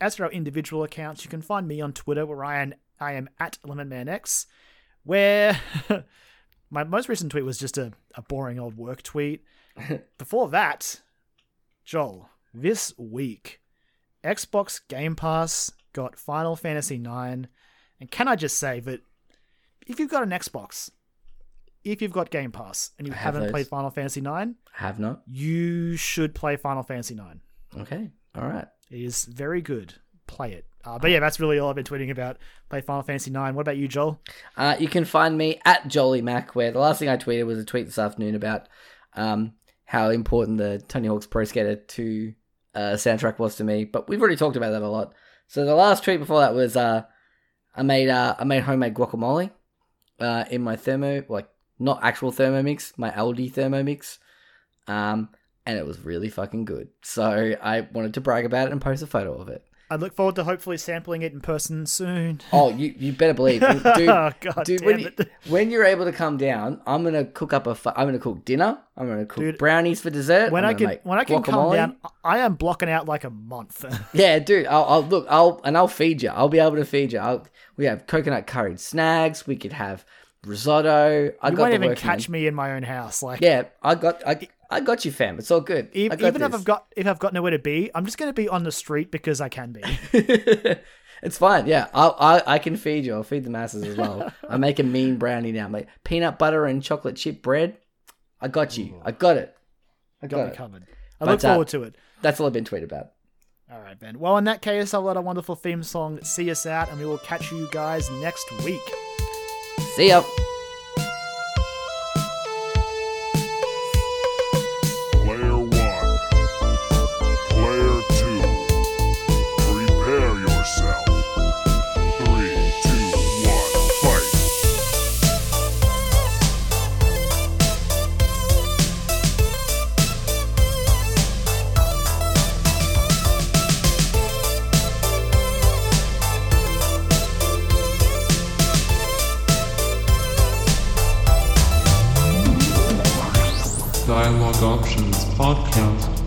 As for our individual accounts, you can find me on Twitter, where I am at LemonManX, where my most recent tweet was just a boring old work tweet. Before that, Joel... This week, Xbox Game Pass got Final Fantasy IX, and can I just say that if you've got an Xbox, if you've got Game Pass, and you haven't played Final Fantasy IX... I have not. You should play Final Fantasy IX. Okay, all right. It is very good. Play it. But yeah, that's really all I've been tweeting about. Play Final Fantasy IX. What about you, Joel? You can find me at JolieMac, where the last thing I tweeted was a tweet this afternoon about how important the Tony Hawk's Pro Skater 2... soundtrack was to me, but we've already talked about that a lot. So the last tweet before that was I made homemade guacamole in my thermo, like not actual Thermomix, my Aldi Thermomix, and it was really fucking good. So I wanted to brag about it and post a photo of it. I look forward to hopefully sampling it in person soon. Oh, you better believe, dude. Oh, God, dude, when you're able to come down, I'm gonna cook up I'm gonna cook dinner. I'm gonna cook brownies for dessert. When I can come down, I am blocking out like a month. Yeah, dude. I'll feed you. I'll be able to feed you. We have coconut curried snags. We could have risotto. You won't even catch me in my own house. Like, yeah, I got you, fam. It's all good. Even if I've got nowhere to be, I'm just going to be on the street because I can be. It's fine. Yeah, I can feed you. I'll feed the masses as well. I make a mean brownie now. Like peanut butter and chocolate chip bread. I got you. Ooh. I got it. I got it covered. I look forward to it. That's all I've been tweeted about. All right, Ben. Well, in that case, I'll let a wonderful theme song see us out, and we will catch you guys next week. See ya. Dialogue Options Podcast.